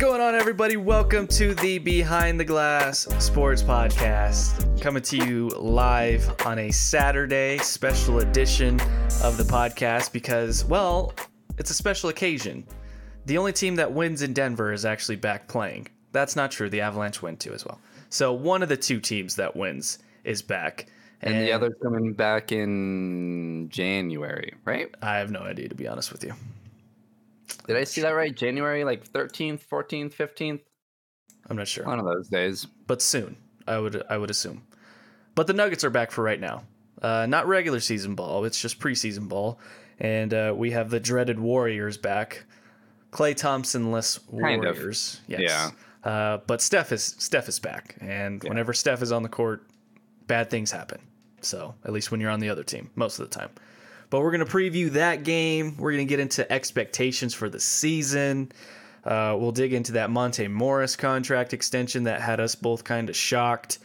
What's going on, everybody? Welcome to the Behind the Glass Sports Podcast, coming to you live on a Saturday special edition of the podcast because, well, it's a special occasion. The only team that wins in Denver is actually back playing. That's not true. The Avalanche win too as well. So one of the two teams that wins is back. And the other's coming back in January, right? I have no idea, to be honest with you. Did I see that right? January, like 13th, 14th, 15th? I'm not sure. One of those days. But soon, I would assume. But the Nuggets are back for right now. Not regular season ball. It's just preseason ball. And we have the dreaded Warriors back. Klay Thompson-less Warriors. Kind of. Yes. Yeah. But Steph is back. And whenever Steph is on the court, bad things happen. So at least when you're on the other team, most of the time. But we're going to preview that game. We're going to get into expectations for the season. We'll dig into that Monte Morris contract extension that had us both kind of shocked.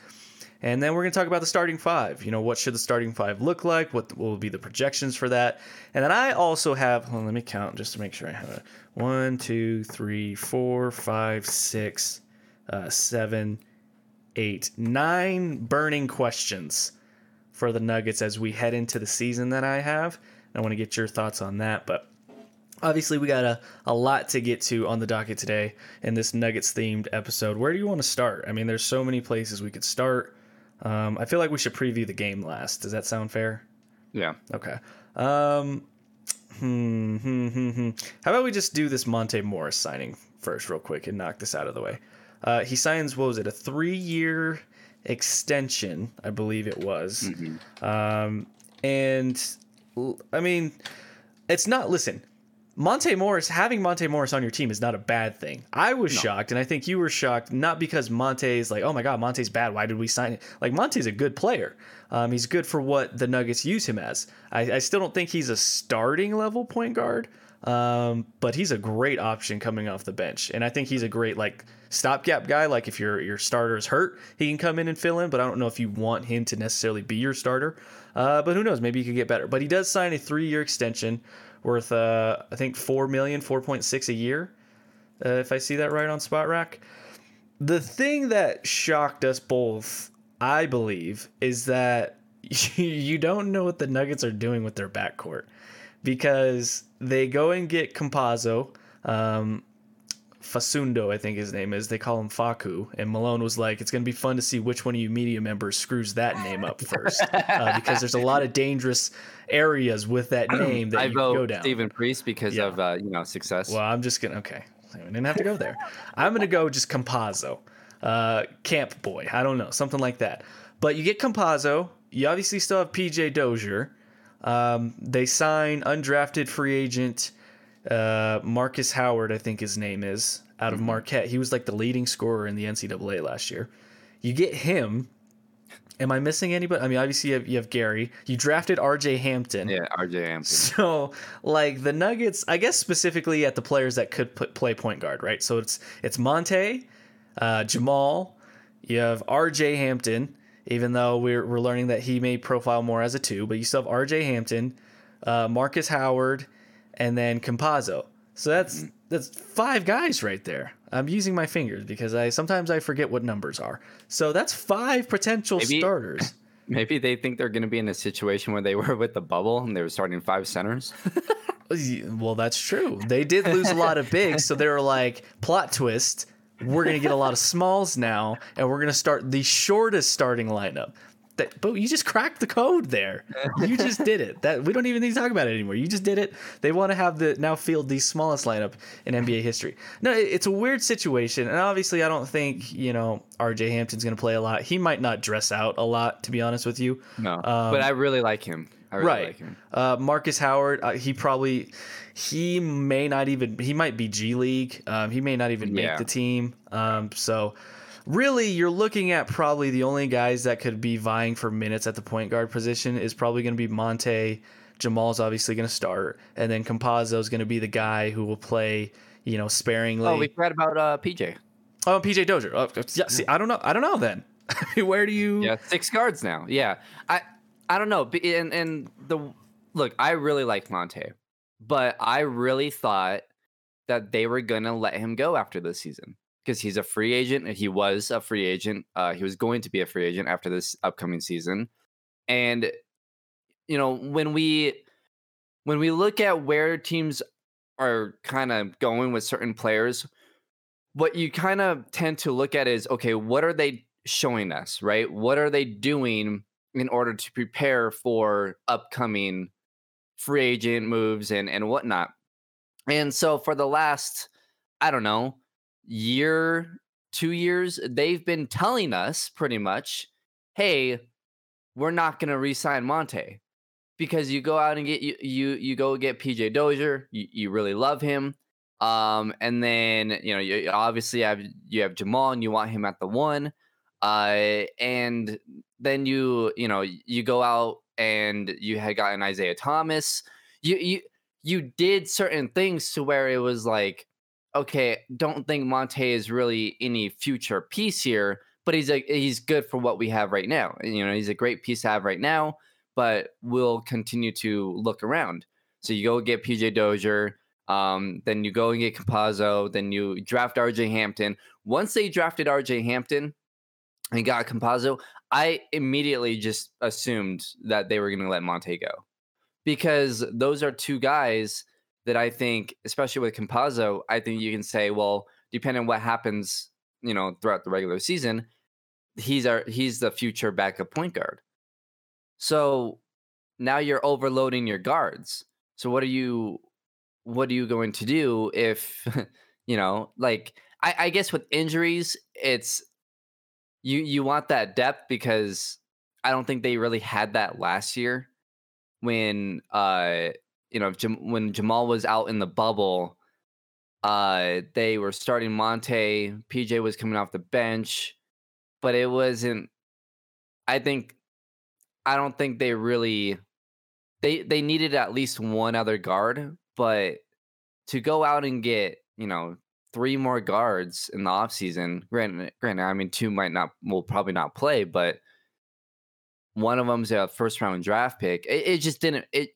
And then we're going to talk about the starting five. You know, what should the starting five look like? What will be the projections for that? And then I also have, hold on, let me count just to make sure I have it. 1, 2, 3, 4, 5, 6, 7, 8, 9 burning questions for the Nuggets as we head into the season that I have. I want to get your thoughts on that, but obviously we got a lot to get to on the docket today in this Nuggets-themed episode. Where do you want to start? I mean, there's so many places we could start. I feel like we should preview the game last. Does that sound fair? Yeah. Okay. How about we just do this Monte Morris signing first real quick and knock this out of the way? He signs, a 3-year extension, I believe it was. Mm-hmm. It's not, listen, having Monte Morris on your team is not a bad thing. I was shocked, and I think you were shocked, not because Monte's like, oh my God, Monte's bad, why did we sign it? Like, Monte's a good player. He's good for what the Nuggets use him as. I still don't think he's a starting level point guard, but he's a great option coming off the bench. And I think he's a great, like, stopgap guy. Like, if your starter is hurt, he can come in and fill in, but I don't know if you want him to necessarily be your starter. But who knows? Maybe he could get better. But he does sign a 3-year extension worth, I think, $4.6 million a year, if I see that right on SpotRac. The thing that shocked us both, I believe, is that you don't know what the Nuggets are doing with their backcourt, because they go and get Campazzo, Facundo, I think his name is. They call him Facu. And Malone was like, it's going to be fun to see which one of you media members screws that name up first, because there's a lot of dangerous areas with that name that you go down. I vote Stephen Priest because of success. Well, I'm just going to, okay. I didn't have to go there. I'm going to go just Campazzo, Camp Boy. I don't know, something like that. But you get Campazzo. You obviously still have PJ Dozier. They sign undrafted free agent Markus Howard, I think his name is, out of Marquette. He was like the leading scorer in the NCAA last year. You get him. Am I missing anybody? I mean, obviously you have Gary. You drafted RJ Hampton. Yeah, RJ Hampton. So, like, the Nuggets, I guess specifically at the players that could play point guard, right? So it's Monte, Jamal. You have RJ Hampton, even though we're learning that he may profile more as a 2, but you still have RJ Hampton, Markus Howard, and then Campazzo. So that's 5 guys right there. I'm using my fingers because sometimes I forget what numbers are. So that's 5 potential starters. Maybe they think they're going to be in a situation where they were with the bubble and they were starting 5 centers. Well, that's true. They did lose a lot of bigs, so they were like, plot twist, we're going to get a lot of smalls now, and we're going to start the shortest starting lineup. But you just cracked the code there. You just did it. That we don't even need to talk about it anymore. You just did it. They want to have field the smallest lineup in NBA history. No, it's a weird situation, and obviously I don't think RJ Hampton's going to play a lot. He might not dress out a lot, to be honest with you. No, but I really like him. Like him. Markus Howard, he might be G League. He may not even make the team. So. Really, you're looking at probably the only guys that could be vying for minutes at the point guard position is probably going to be Monte. Jamal's obviously going to start, and then Campazzo is going to be the guy who will play, sparingly. Oh, we forgot about PJ. Oh, PJ Dozier. Oh, yeah. See, I don't know. Then where do you? Yeah, 6 guards now. Yeah, I don't know. And I really like Monte, but I really thought that they were going to let him go after this season because he's a free agent. He was a free agent. He was going to be a free agent after this upcoming season. And, you know, when we look at where teams are kind of going with certain players, what you kind of tend to look at is, okay, what are they showing us, right? What are they doing in order to prepare for upcoming free agent moves and whatnot? And so for the last, I don't know, year, 2 years, they've been telling us pretty much, hey, we're not going to re-sign Monte because you go out and get you go get PJ Dozier. You really love him. And then, you know, you obviously you have Jamal and you want him at the one. And then you go out and you had gotten Isaiah Thomas. You did certain things to where it was like, okay, don't think Monte is really any future piece here, but he's good for what we have right now. You know, he's a great piece to have right now, but we'll continue to look around. So you go get PJ Dozier, then you go and get Campazzo, then you draft RJ Hampton. Once they drafted RJ Hampton and got Campazzo, I immediately just assumed that they were going to let Monte go. Because those are two guys that I think, especially with Campazzo, I think you can say, well, depending on what happens, you know, throughout the regular season, he's the future backup point guard. So now you're overloading your guards. So what are you going to do if, you know, like I guess with injuries, it's you want that depth because I don't think they really had that last year. When you know, when Jamal was out in the bubble, they were starting Monte. PJ was coming off the bench, but it wasn't. I don't think they really. They needed at least one other guard, but to go out and get, you know, three more guards in the offseason, granted, I mean, two will probably not play, but one of them's a first-round draft pick. It just didn't. It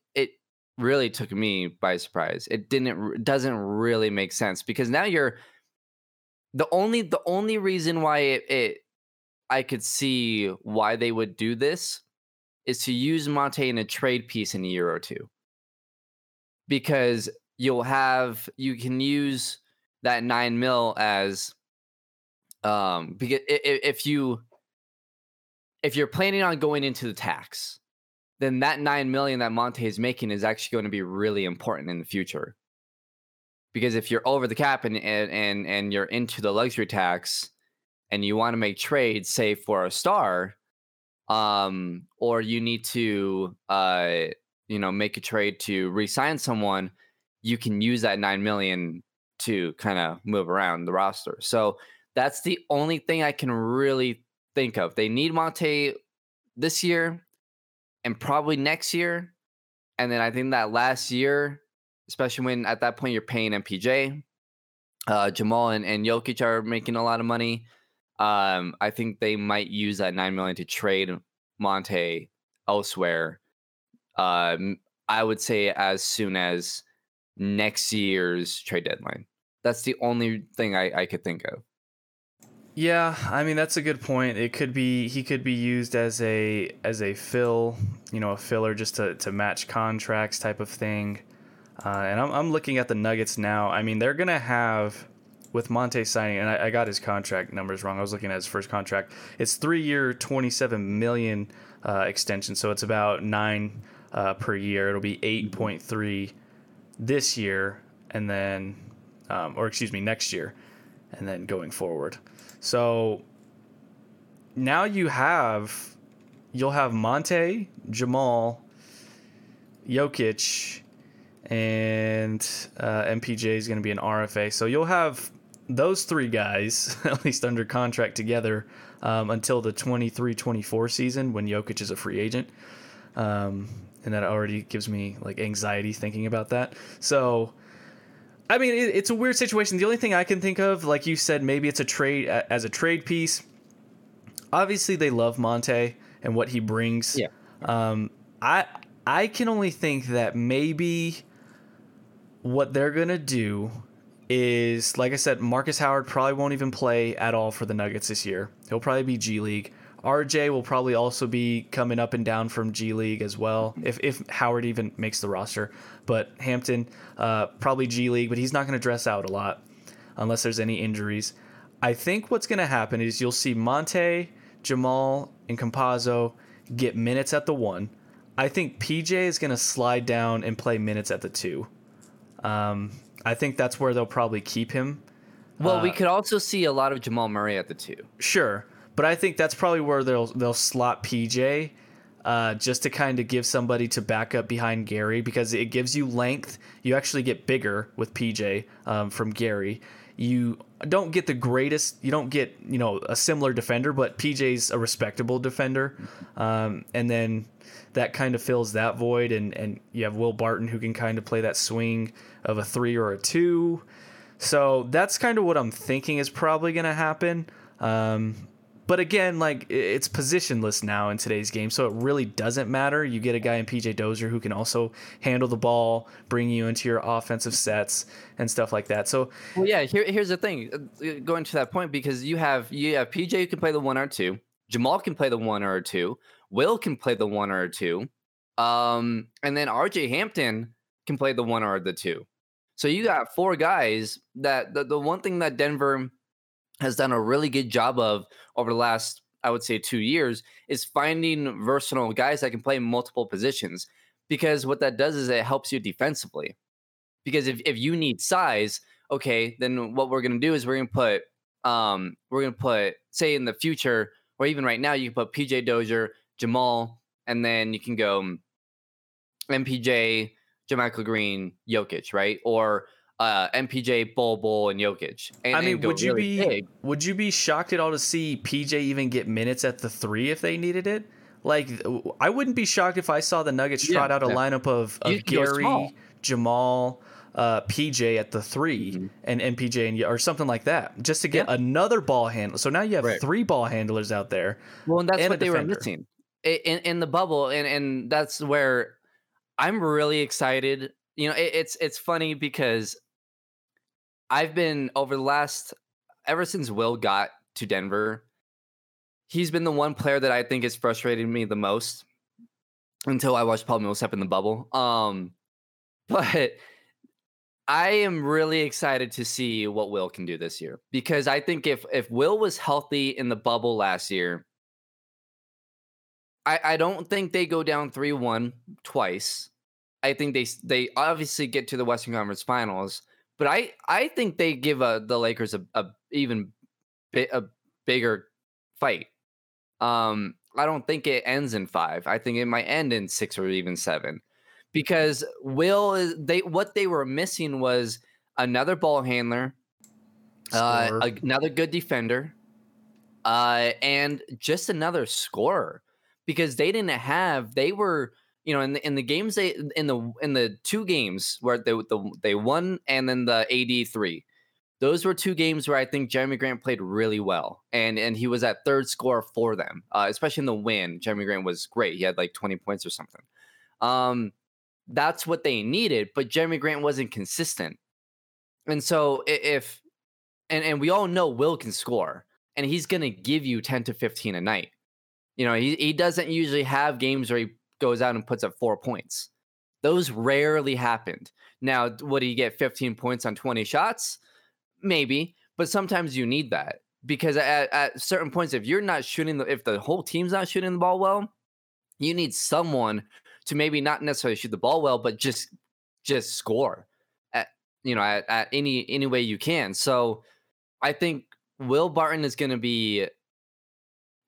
really took me by surprise. It doesn't really make sense because now you're the only reason why I could see why they would do this is to use Monte in a trade piece in a year or two, because you can use that $9 million as because if you're planning on going into the tax, then that $9 million that Monte is making is actually going to be really important in the future. Because if you're over the cap and you're into the luxury tax and you want to make trades, say for a star, or you need to, you know, make a trade to re-sign someone, you can use that $9 million to kind of move around the roster. So that's the only thing I can really think of. They need Monte this year and probably next year, and then I think that last year, especially when at that point you're paying MPJ, Jamal and Jokic are making a lot of money. I think they might use that $9 million to trade Monte elsewhere. I would say as soon as next year's trade deadline. That's the only thing I could think of. Yeah, I mean, that's a good point. He could be used as a fill, you know, a filler just to match contracts type of thing. And I'm looking at the Nuggets now. I mean, they're going to have, with Monte signing, and I got his contract numbers wrong. I was looking at his first contract. It's 3-year, $27 million extension, so it's about 9 per year. It'll be 8.3 this year and then next year and then going forward. So now you'll have Monte, Jamal, Jokic, and MPJ is going to be an RFA. So you'll have those three guys at least under contract together until the 23-24 season when Jokic is a free agent. And that already gives me like anxiety thinking about that. So I mean, it's a weird situation. The only thing I can think of, like you said, maybe it's a trade as a trade piece. Obviously, they love Monte and what he brings. Yeah. I can only think that maybe what they're going to do is, like I said, Markus Howard probably won't even play at all for the Nuggets this year. He'll probably be G League. RJ will probably also be coming up and down from G League as well, if Howard even makes the roster. But Hampton, probably G League, but he's not going to dress out a lot unless there's any injuries. I think what's going to happen is you'll see Monte, Jamal, and Campazzo get minutes at the one. I think PJ is going to slide down and play minutes at the two. I think that's where they'll probably keep him. Well, we could also see a lot of Jamal Murray at the two. Sure. But I think that's probably where they'll slot PJ just to kind of give somebody to back up behind Gary, because it gives you length. You actually get bigger with PJ from Gary. You don't get the greatest. You don't get, you know, a similar defender, but PJ's a respectable defender. And then that kind of fills that void. And you have Will Barton, who can kind of play that swing of a three or a two. So that's kind of what I'm thinking is probably going to happen. But again, like, it's positionless now in today's game, so it really doesn't matter. You get a guy in PJ Dozier who can also handle the ball, bring you into your offensive sets and stuff like that. So, well, yeah, here's the thing. Going to that point, because you have PJ who can play the one or two, Jamal can play the one or two, Will can play the one or two, and then RJ Hampton can play the one or the two. So you got four guys that the one thing that Denver has done a really good job of over the last, I would say, 2 years, is finding versatile guys that can play multiple positions. Because what that does is it helps you defensively. Because if you need size, okay, then what we're going to do is we're going to put, say in the future, or even right now, you can put PJ Dozier, Jamal, and then you can go MPJ, JaMychal Green, Jokic, right? Or MPJ, Bol Bol, and Jokic. And, I mean, would you be shocked at all to see PJ even get minutes at the three if they needed it? Like, I wouldn't be shocked if I saw the Nuggets trot out a lineup of Gary, Jamal, PJ at the three, and MPJ or something like that, just to get another ball handler. So now you have three ball handlers out there. Well, and that's what they were missing in the bubble, and that's where I'm really excited. You know, it's funny because I've been ever since Will got to Denver, he's been the one player that I think has frustrated me the most until I watched Paul Millsap in the bubble. But I am really excited to see what Will can do this year, because I think if Will was healthy in the bubble last year, I don't think they go down 3-1 twice. I think they obviously get to the Western Conference Finals. But I think they give the Lakers a bigger fight. I don't think it ends in five. I think it might end in six or even seven, because what they were missing was another ball handler, another good defender, and just another scorer, because they didn't have. They were. You know, in the games in the two games where they won, and then the AD3, those were two games where I think Jeremy Grant played really well, and he was that third scorer for them, especially in the win. Jeremy Grant was great; he had like 20 points or something. That's what they needed, but Jeremy Grant wasn't consistent, and so and we all know Will can score, and he's gonna give you 10 to 15 a night. You know, he doesn't usually have games where he goes out and puts up 4 points. Those rarely happened. Now, would he get 15 points on 20 shots? Maybe, but sometimes you need that, because at certain points, if you're not shooting, if the whole team's not shooting the ball well, you need someone to maybe not necessarily shoot the ball well, but just score at any way you can. So I think Will Barton is going to be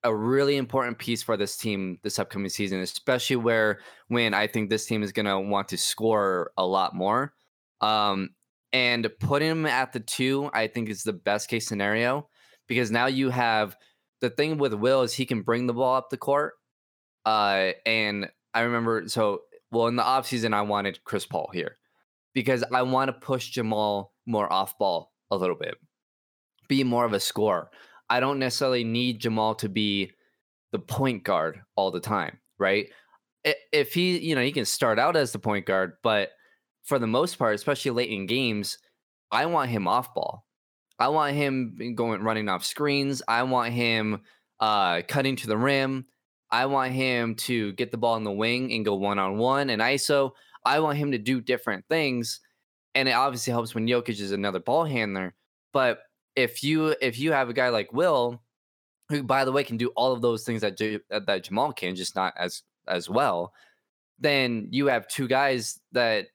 a really important piece for this team this upcoming season, especially when I think this team is going to want to score a lot more. And put him at the two, I think, is the best case scenario, because now you have the thing with Will is he can bring the ball up the court. And I remember, in the offseason, I wanted Chris Paul here because I want to push Jamal more off ball a little bit, be more of a scorer. I don't necessarily need Jamal to be the point guard all the time, right? If he, you know, he can start out as the point guard, but for the most part, especially late in games, I want him off ball. I want him going running off screens. I want him cutting to the rim. I want him to get the ball in the wing and go one-on-one and ISO. I want him to do different things. And it obviously helps when Jokic is another ball handler. But if you have a guy like Will, who, by the way, can do all of those things that Jamal can, just not as well, then you have two guys that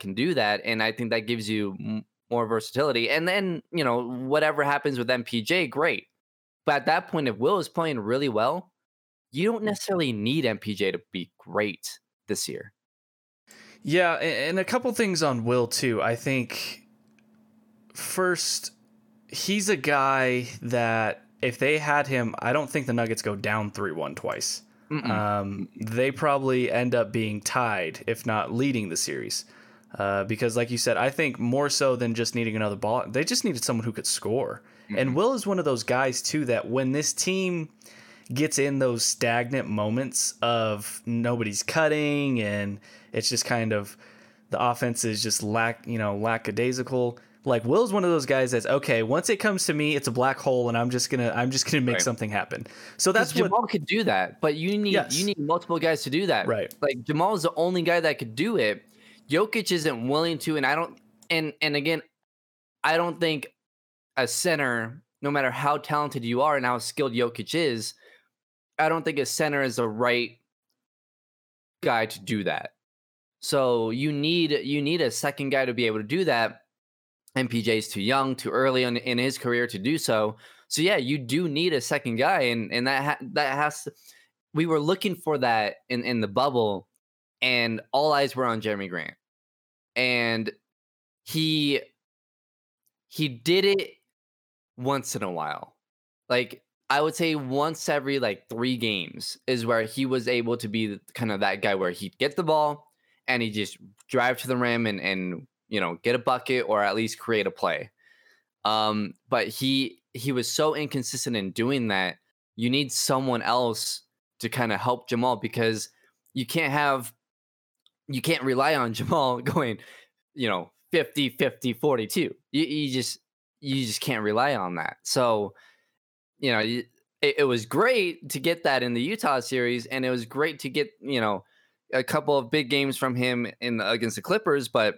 can do that. And I think that gives you more versatility. And then, you know, whatever happens with MPJ, great. But at that point, if Will is playing really well, you don't necessarily need MPJ to be great this year. Yeah, and a couple things on Will, too. I think, first, he's a guy that if they had him, I don't think the Nuggets go down 3-1 twice. They probably end up being tied, if not leading the series. Because, like you said, I think more so than just needing another ball, they just needed someone who could score. Mm-hmm. And Will is one of those guys, too, that when this team gets in those stagnant moments of nobody's cutting and it's just kind of the offense is just lackadaisical. Like, Will's one of those guys that's okay, once it comes to me, it's a black hole and I'm just gonna make something happen. So that's what Jamal could do that, but you need multiple guys to do that. Right. Like, Jamal is the only guy that could do it. Jokic isn't willing to, and I don't think a center, no matter how talented you are and how skilled Jokic is, I don't think a center is the right guy to do that. So you need a second guy to be able to do that. MPJ's too young, too early in his career to do so. So yeah, you do need a second guy, and that has to. We were looking for that in the bubble, and all eyes were on Jeremy Grant, and he did it once in a while. Like, I would say once every like 3 games is where he was able to be kind of that guy where he'd get the ball and he just drive to the rim and you know, get a bucket or at least create a play. But he was so inconsistent in doing that. You need someone else to kind of help Jamal, because you can't rely on Jamal going, you know, 50-50-42. You just can't rely on that. So, you know, it was great to get that in the Utah series, and it was great to get, you know, a couple of big games from him against the Clippers, but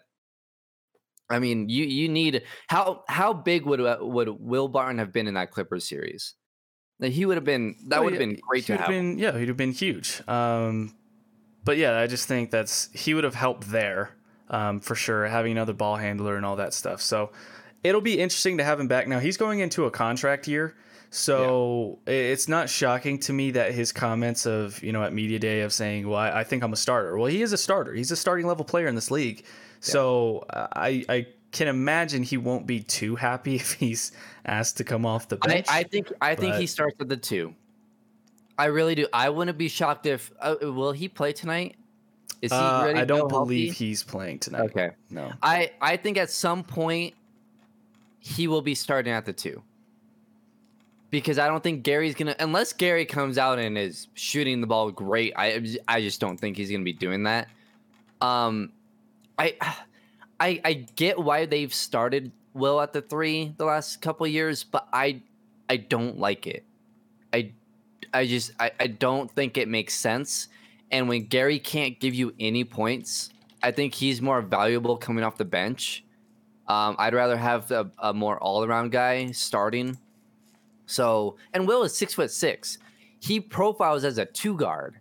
I mean, you need how big would Will Barton have been in that Clippers series? Like, he would have been been great to have. Yeah, he'd have been huge. But yeah, I just think he would have helped there for sure, having another ball handler and all that stuff. So it'll be interesting to have him back. Now he's going into a contract year, so yeah. It's not shocking to me that his comments of, you know, at media day of saying, "Well, I think I'm a starter." Well, he is a starter. He's a starting level player in this league. So I can imagine he won't be too happy if he's asked to come off the bench. I think he starts at the 2. I really do. I wouldn't be shocked if will he play tonight? Is he ready? I don't believe he's playing tonight. Okay, no. I think at some point he will be starting at the 2, because I don't think Gary's gonna, unless Gary comes out and is shooting the ball great. I just don't think he's gonna be doing that. I get why they've started Will at the 3 the last couple of years, but I don't like it. I just don't think it makes sense. And when Gary can't give you any points, I think he's more valuable coming off the bench. I'd rather have a more all-around guy starting. So, and Will is 6'6". He profiles as a 2 guard.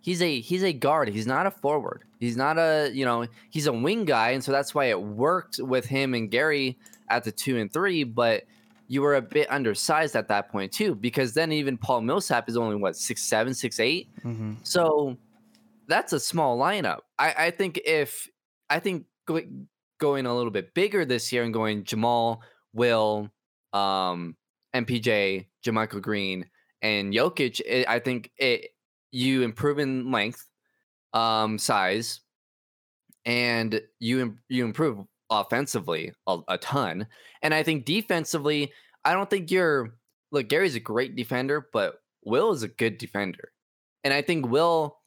He's a guard. He's not a forward. He's not a, you know, he's a wing guy. And so that's why it worked with him and Gary at the 2 and 3. But you were a bit undersized at that point, too, because then even Paul Millsap is only, 6'7", 6'8". Mm-hmm. So that's a small lineup. I think going a little bit bigger this year and going Jamal, Will, MPJ, JaMychal Green, and Jokic, you improve in length, size, and you improve offensively a ton. And I think defensively, I don't think Gary's a great defender, but Will is a good defender. And I think Will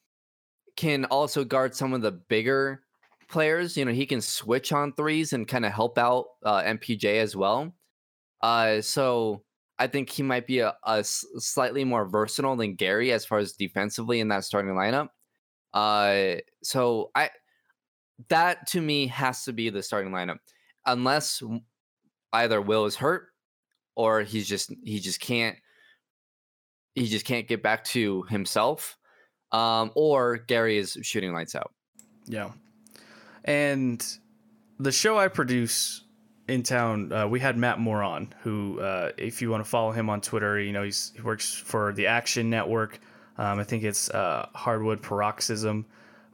can also guard some of the bigger players. You know, he can switch on threes and kind of help out MPJ as well. So I think he might be a slightly more versatile than Gary as far as defensively in that starting lineup. So that to me has to be the starting lineup, unless either Will is hurt or he just can't get back to himself, or Gary is shooting lights out. Yeah. And the show I produce in town, we had Matt Moore on, who, if you want to follow him on Twitter, you know, he works for the Action Network. I think it's Hardwood Paroxysm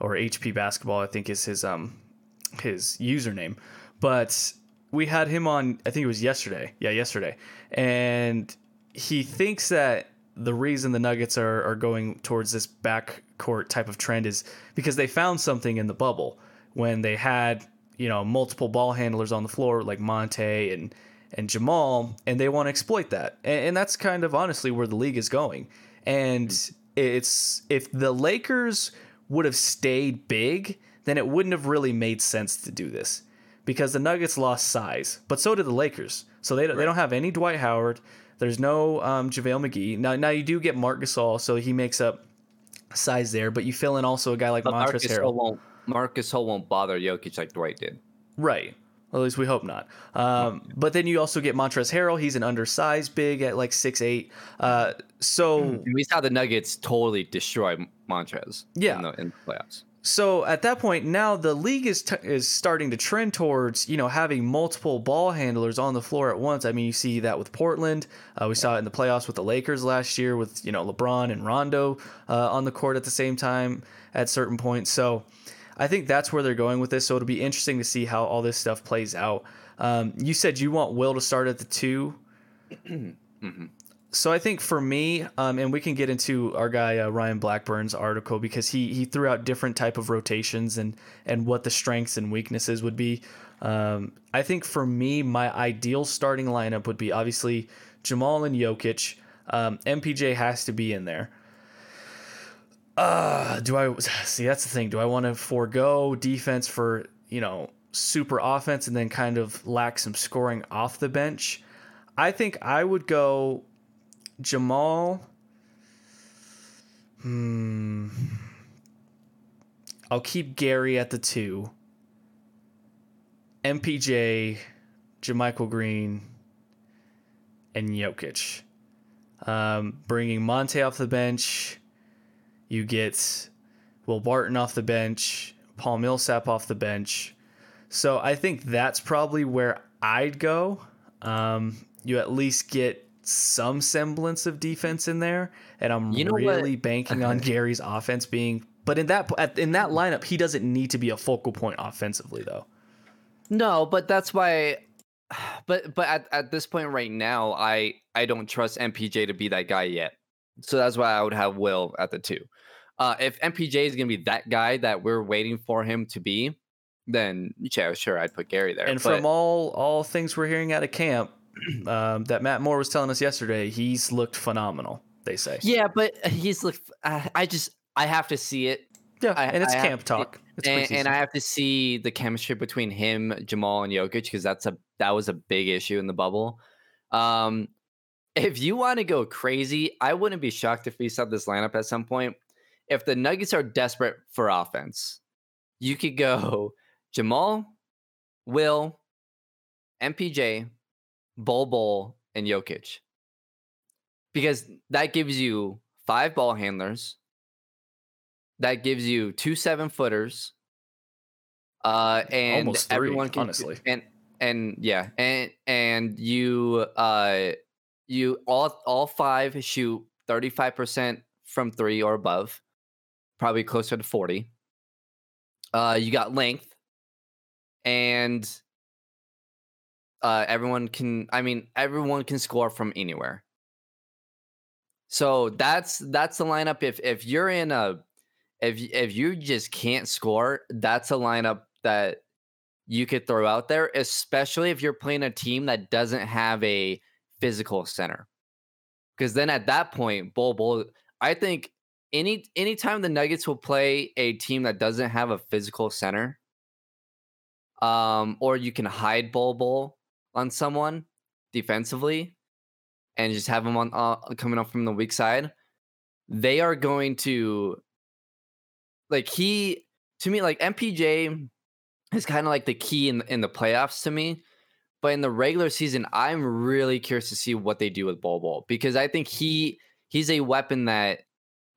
or HP Basketball, I think is his username. But we had him on, I think it was yesterday. Yeah, yesterday. And he thinks that the reason the Nuggets are going towards this backcourt type of trend is because they found something in the bubble when they had, you know, multiple ball handlers on the floor like Monte and Jamal, and they want to exploit that. And that's kind of honestly where the league is going. And it's, if the Lakers would have stayed big, then it wouldn't have really made sense to do this because the Nuggets lost size, but so did the Lakers. So they don't have any Dwight Howard. There's no JaVale McGee. Now you do get Marc Gasol, so he makes up size there, but you fill in also a guy like Montrezl Harrell. Marcus Hull won't bother Jokic like Dwight did. Right. Well, at least we hope not. But then you also get Montrezl Harrell. He's an undersized big at like 6'8". So we saw the Nuggets totally destroy Montrez in the playoffs. So at that point, now the league is starting to trend towards, you know, having multiple ball handlers on the floor at once. I mean, you see that with Portland. We saw it in the playoffs with the Lakers last year with, you know, LeBron and Rondo on the court at the same time at certain points. So I think that's where they're going with this. So it'll be interesting to see how all this stuff plays out. You said you want Will to start at the 2. Mm-hmm. So I think for me, and we can get into our guy Ryan Blackburn's article because he threw out different type of rotations and what the strengths and weaknesses would be. I think for me, my ideal starting lineup would be obviously Jamal and Jokic. MPJ has to be in there. Do I see? That's the thing. Do I want to forego defense for, you know, super offense and then kind of lack some scoring off the bench? I think I would go Jamal. I'll keep Gary at the 2. MPJ, JaMychal Green, and Jokic. Bringing Monte off the bench. You get Will Barton off the bench, Paul Millsap off the bench. So I think that's probably where I'd go. You at least get some semblance of defense in there. And I'm banking on Gary's offense being, but in that lineup, he doesn't need to be a focal point offensively though. No, but that's why, but at this point right now, I don't trust MPJ to be that guy yet. So that's why I would have Will at the 2. If MPJ is going to be that guy that we're waiting for him to be, then sure, I'd put Gary there. And from all things we're hearing out of camp, that Matt Moore was telling us yesterday, he's looked phenomenal, they say. Yeah, but he's looked I have to see it. Yeah, and it's camp talk. And I have to see the chemistry between him, Jamal, and Jokic because that was a big issue in the bubble. If you want to go crazy, I wouldn't be shocked if we saw this lineup at some point. If the Nuggets are desperate for offense, you could go Jamal, Will, MPJ, Bol Bol, and Jokic. Because that gives you 5 ball handlers. That gives you 2 7-footers. And almost 3, everyone can, honestly. And you you all 5 shoot 35% from 3 or above, probably closer to 40. You got length, and everyone can score from anywhere. So that's the lineup. If you're in if you just can't score, that's a lineup that you could throw out there, especially if you're playing a team that doesn't have a physical center, because then at that point, Bol Bol. I think anytime the Nuggets will play a team that doesn't have a physical center, Or you can hide Bol Bol on someone defensively and just have him on coming up from the weak side. They are going to, like, he, to me, like, MPJ is kind of like the key in the playoffs to me. But in the regular season, I'm really curious to see what they do with Bol Bol, because I think he's a weapon that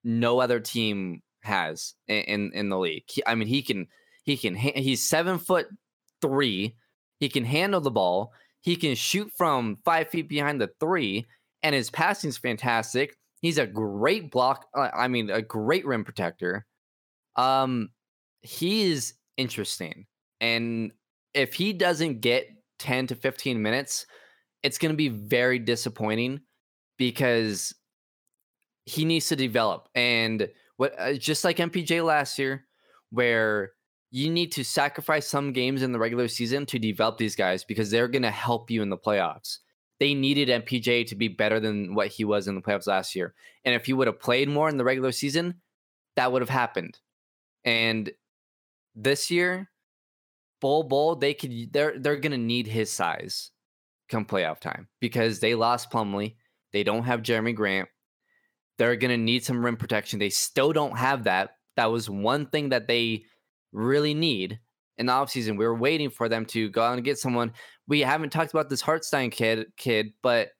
no other team has in the league. I mean, he's 7'3". He can handle the ball. He can shoot from 5 feet behind the three, and his passing is fantastic. He's a great block. I mean, a great rim protector. He is interesting, and if he doesn't get 10 to 15 minutes, it's going to be very disappointing because he needs to develop. And just like MPJ last year, where you need to sacrifice some games in the regular season to develop these guys because they're going to help you in the playoffs. They needed MPJ to be better than what he was in the playoffs last year. And if he would have played more in the regular season, that would have happened. And this year, Bol Bol, they're gonna need his size come playoff time because they lost Plumlee. They don't have Jeremy Grant. They're gonna need some rim protection. They still don't have that. That was one thing that they really need in the offseason. We were waiting for them to go out and get someone. We haven't talked about this Hartenstein kid, but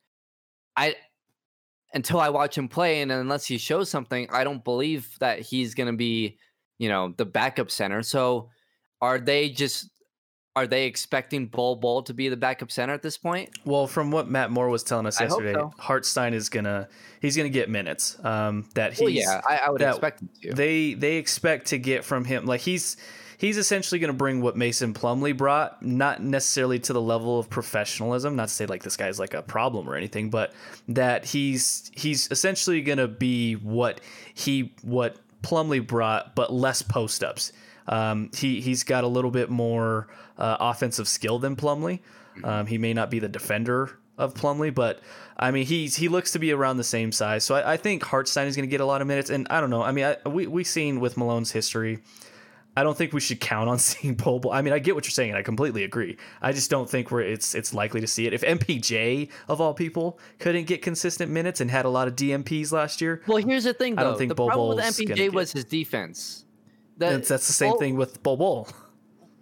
until I watch him play and unless he shows something, I don't believe that he's gonna be, you know, the backup center. So Are they expecting Bol Bol to be the backup center at this point? Well, from what Matt Moore was telling us yesterday, so Hartenstein is he's gonna get minutes. I would expect him to. They expect to get from him, like, he's essentially gonna bring what Mason Plumlee brought, not necessarily to the level of professionalism. Not to say like this guy's like a problem or anything, but that he's essentially gonna be what Plumlee brought, but less post ups. He's got a little bit more offensive skill than Plumlee. He may not be the defender of Plumlee, but I mean, he looks to be around the same size. So I think Hartenstein is going to get a lot of minutes, and I don't know. I mean, we've seen with Malone's history, I don't think we should count on seeing Bol Bol. I mean, I get what you're saying, and I completely agree. I just don't think it's likely to see it. If MPJ, of all people, couldn't get consistent minutes and had a lot of DMPs last year. Well, here's the thing, though. I don't think the problem with MPJ was his defense. That's the same thing with Bol Bol.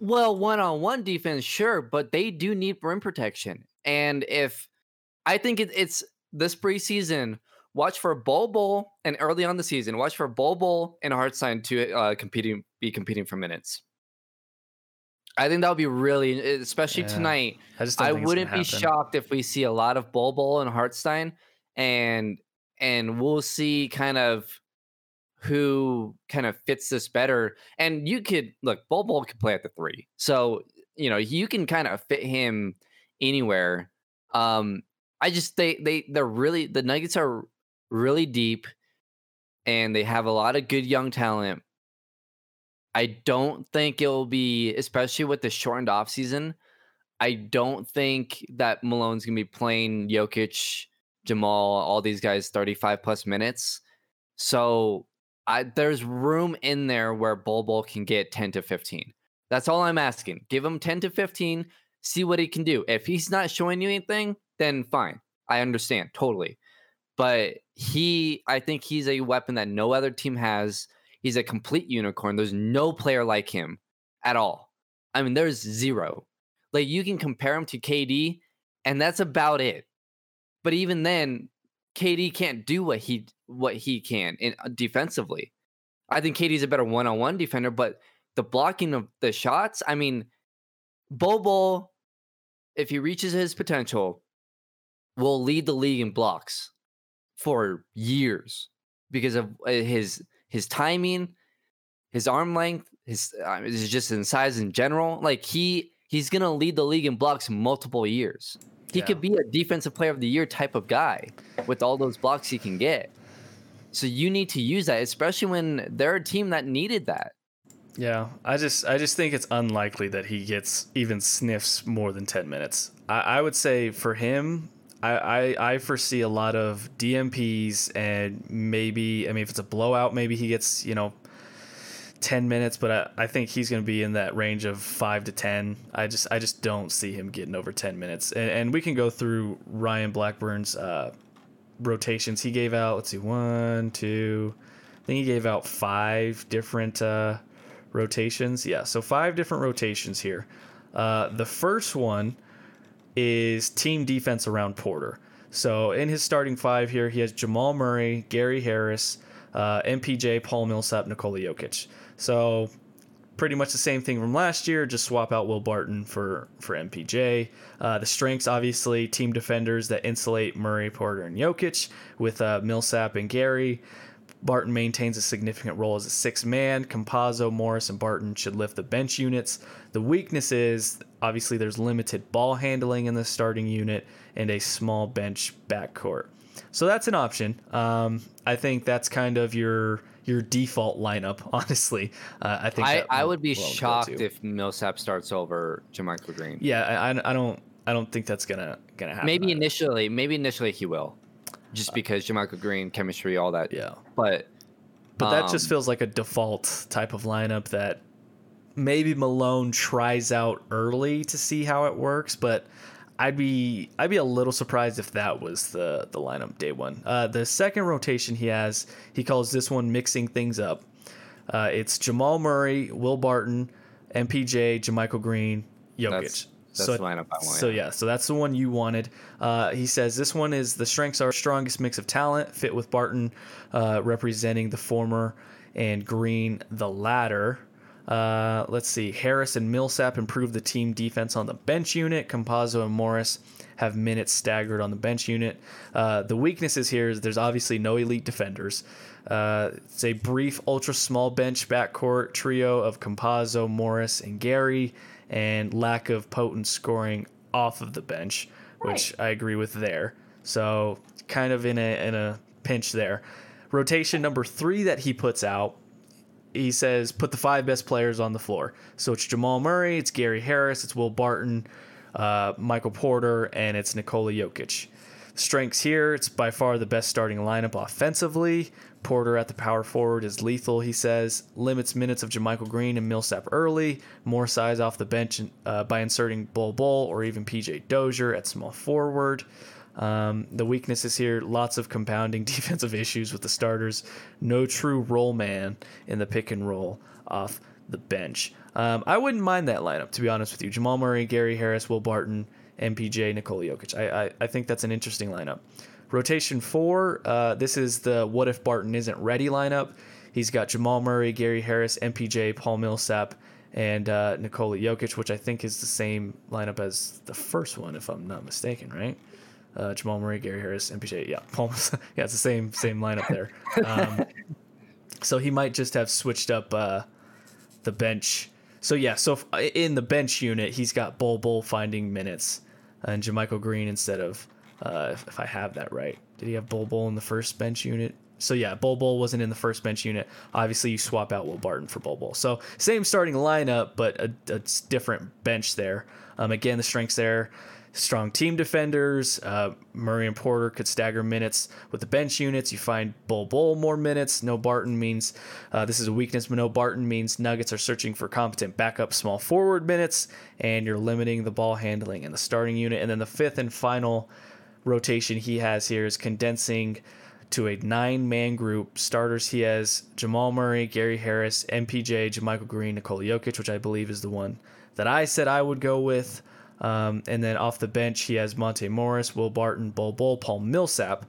Well, one-on-one defense, sure, but they do need rim protection. And I think it's this preseason, watch for Bol Bol, and early on the season, watch for Bol Bol and Hartenstein to be competing for minutes. I think that would be really, especially tonight. I wouldn't be shocked if we see a lot of Bol Bol and Hartenstein, and we'll see kind of who kind of fits this better. And you could look, Bol Bol could play at the three. So, you know, you can kind of fit him anywhere. I just, the Nuggets are really deep and they have a lot of good young talent. I don't think it'll be, especially with the shortened off season, I don't think that Malone's going to be playing Jokic, Jamal, all these guys 35 plus minutes. So there's room in there where Bol Bol can get 10 to 15. That's all I'm asking. Give him 10 to 15, see what he can do. If he's not showing you anything, then fine. I understand totally. But I think he's a weapon that no other team has. He's a complete unicorn. There's no player like him at all. I mean, there's zero. Like, you can compare him to KD, and that's about it. But even then, KD can't do what he can defensively. I think KD's a better one-on-one defender, but the blocking of the shots, I mean, Bol Bol, if he reaches his potential, will lead the league in blocks for years because of his timing, his arm length, his just in size in general. Like, he's going to lead the league in blocks multiple years. He could be a defensive player of the year type of guy with all those blocks he can get. So you need to use that, especially when they're a team that needed that. Yeah, I just think it's unlikely that he gets even sniffs more than 10 minutes. I would say for him, I foresee a lot of DMPs, and maybe, I mean, if it's a blowout, maybe he gets, you know, 10 minutes, but I think he's going to be in that range of 5 to 10. I just don't see him getting over 10 minutes. And we can go through Ryan Blackburn's rotations. He gave out, let's see, 1, 2, I think he gave out 5 different rotations. Yeah, so 5 different rotations here. The first one is team defense around Porter. So in his starting 5 here, he has Jamal Murray, Gary Harris, MPJ, Paul Millsap, Nikola Jokic. So pretty much the same thing from last year, just swap out Will Barton for MPJ. The strengths, obviously, team defenders that insulate Murray, Porter, and Jokic with Millsap and Gary. Barton maintains a significant role as a sixth man. Campazzo, Morris, and Barton should lift the bench units. The weakness is, obviously, there's limited ball handling in the starting unit and a small bench backcourt. So that's an option. I think that's kind of your default lineup, honestly. I think I would be shocked if Millsap starts over JaMychal Green. Yeah, I don't think that's gonna happen. Maybe initially he will. Just because JaMychal Green, chemistry, all that. Yeah. But that just feels like a default type of lineup that maybe Malone tries out early to see how it works. But I'd be a little surprised if that was the lineup day one. The second rotation he calls this one mixing things up. It's Jamal Murray, Will Barton, MPJ, JaMychal Green, Jokic. That's the lineup I want. So yeah, so that's the one you wanted. He says this one is the strengths are strongest mix of talent, fit with Barton representing the former and Green the latter. Let's see. Harris and Millsap improve the team defense on the bench unit. Campazzo and Morris have minutes staggered on the bench unit. The weaknesses here is there's obviously no elite defenders. It's a brief ultra small bench backcourt trio of Campazzo, Morris, and Gary, and lack of potent scoring off of the bench, right, which I agree with there. So kind of in a pinch there. Rotation number 3 that he puts out, he says, put the 5 best players on the floor. So it's Jamal Murray, it's Gary Harris, it's Will Barton, Michael Porter, and it's Nikola Jokic. Strengths here, it's by far the best starting lineup offensively. Porter at the power forward is lethal, he says. Limits minutes of JaMychal Green and Millsap early. More size off the bench by inserting Bol Bol or even PJ Dozier at small forward. The weaknesses here, lots of compounding defensive issues with the starters. No true roll man in the pick and roll off the bench. I wouldn't mind that lineup, to be honest with you. Jamal Murray, Gary Harris, Will Barton, MPJ, Nikola Jokic. I think that's an interesting lineup. Rotation 4, this is the what if Barton isn't ready lineup. He's got Jamal Murray, Gary Harris, MPJ, Paul Millsap, and Nikola Jokic, which I think is the same lineup as the first one, if I'm not mistaken, right? Jamal Murray, Gary Harris, MPJ, yeah, Paul. Yeah, it's the same lineup there. So he might just have switched up the bench. So yeah, so in the bench unit, he's got Bol Bol finding minutes and JaMychal Green instead of if I have that right. Did he have Bol Bol in the first bench unit? So yeah, Bol Bol wasn't in the first bench unit. Obviously, you swap out Will Barton for Bol Bol. So same starting lineup, but a different bench there. Again, the strengths there. Strong team defenders. Murray and Porter could stagger minutes with the bench units. You find Bol Bol more minutes. No Barton means this is a weakness, but no Barton means Nuggets are searching for competent backup small forward minutes, and you're limiting the ball handling in the starting unit. And then the fifth and final rotation he has here is condensing to a 9-man group. Starters he has Jamal Murray, Gary Harris, MPJ, JaMychal Green, Nikola Jokic, which I believe is the one that I said I would go with. And then off the bench, he has Monte Morris, Will Barton, Bol Bol, Paul Millsap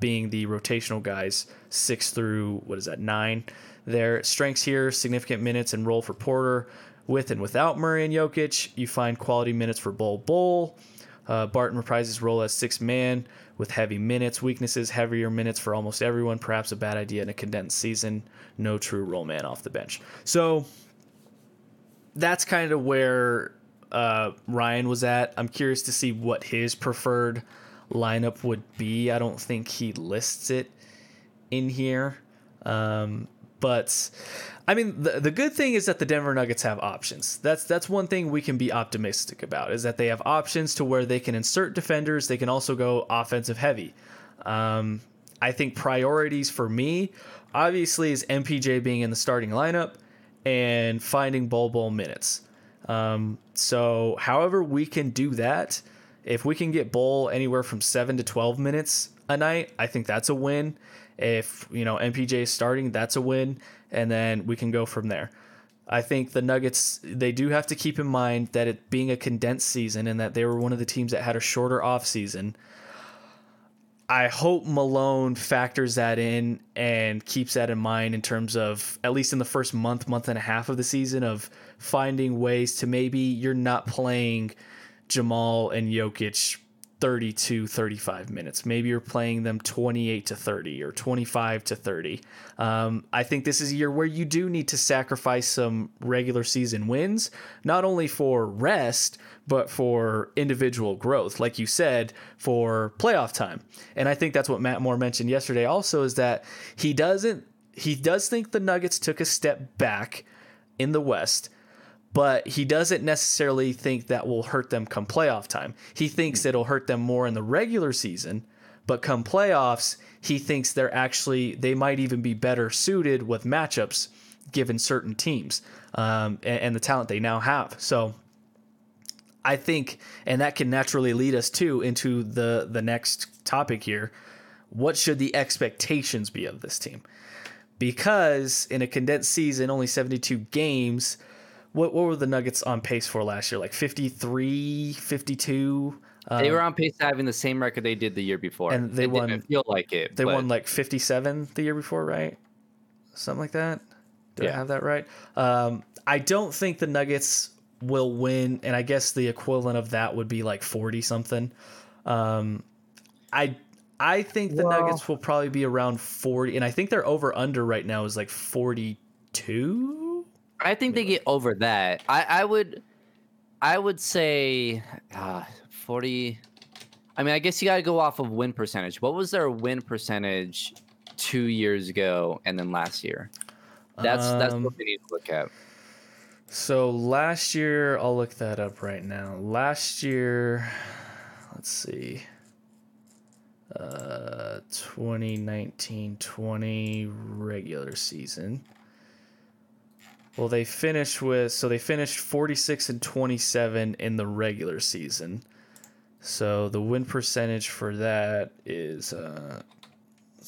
being the rotational guys, 6 through, 9. Their strengths here, significant minutes and role for Porter. With and without Murray and Jokic, you find quality minutes for Bol Bol. Barton reprises his role as 6th man with heavy minutes. Weaknesses, heavier minutes for almost everyone. Perhaps a bad idea in a condensed season. No true role man off the bench. So that's kind of where Ryan was at. I'm curious to see what his preferred lineup would be. I don't think he lists it in here. But I mean, the good thing is that the Denver Nuggets have options. That's one thing we can be optimistic about, is that they have options to where they can insert defenders. They can also go offensive heavy. I think priorities for me, obviously, is MPJ being in the starting lineup and finding Bol Bol minutes. So however we can do that, if we can get Bol anywhere from 7 to 12 minutes a night, I think that's a win. If, you know, MPJ is starting, that's a win. And then we can go from there. I think the Nuggets, they do have to keep in mind that it being a condensed season and that they were one of the teams that had a shorter offseason. I hope Malone factors that in and keeps that in mind in terms of, at least in the first month, month and a half of the season, of finding ways to maybe you're not playing Jamal and Jokic 32, 35 minutes. Maybe you're playing them 28 to 30 or 25 to 30. I think this is a year where you do need to sacrifice some regular season wins, not only for rest, but for individual growth, like you said, for playoff time. And I think that's what Matt Moore mentioned yesterday also, is that he does think the Nuggets took a step back in the West, but he doesn't necessarily think that will hurt them come playoff time. He thinks it'll hurt them more in the regular season, but come playoffs, he thinks they might even be better suited with matchups given certain teams and the talent they now have. So I think, and that can naturally lead us too into the next topic here. What should the expectations be of this team? Because in a condensed season, only 72 games, What were the Nuggets on pace for last year? Like 53, 52? They were on pace to having the same record they did the year before. And they won, didn't feel like it. They won like 57 the year before, right? Something like that. Did I have that right? I don't think the Nuggets will win, and I guess the equivalent of that would be like 40-something. I think the Nuggets will probably be around 40, and I think their over-under right now is like 42? I think they get over that. I would say 40. I mean, I guess you got to go off of win percentage. What was their win percentage 2 years ago and then last year? That's what they need to look at. So last year, I'll look that up right now. Last year, let's see. 2019-20 regular season. Well, they finished 46-27 in the regular season. So the win percentage for that is, let's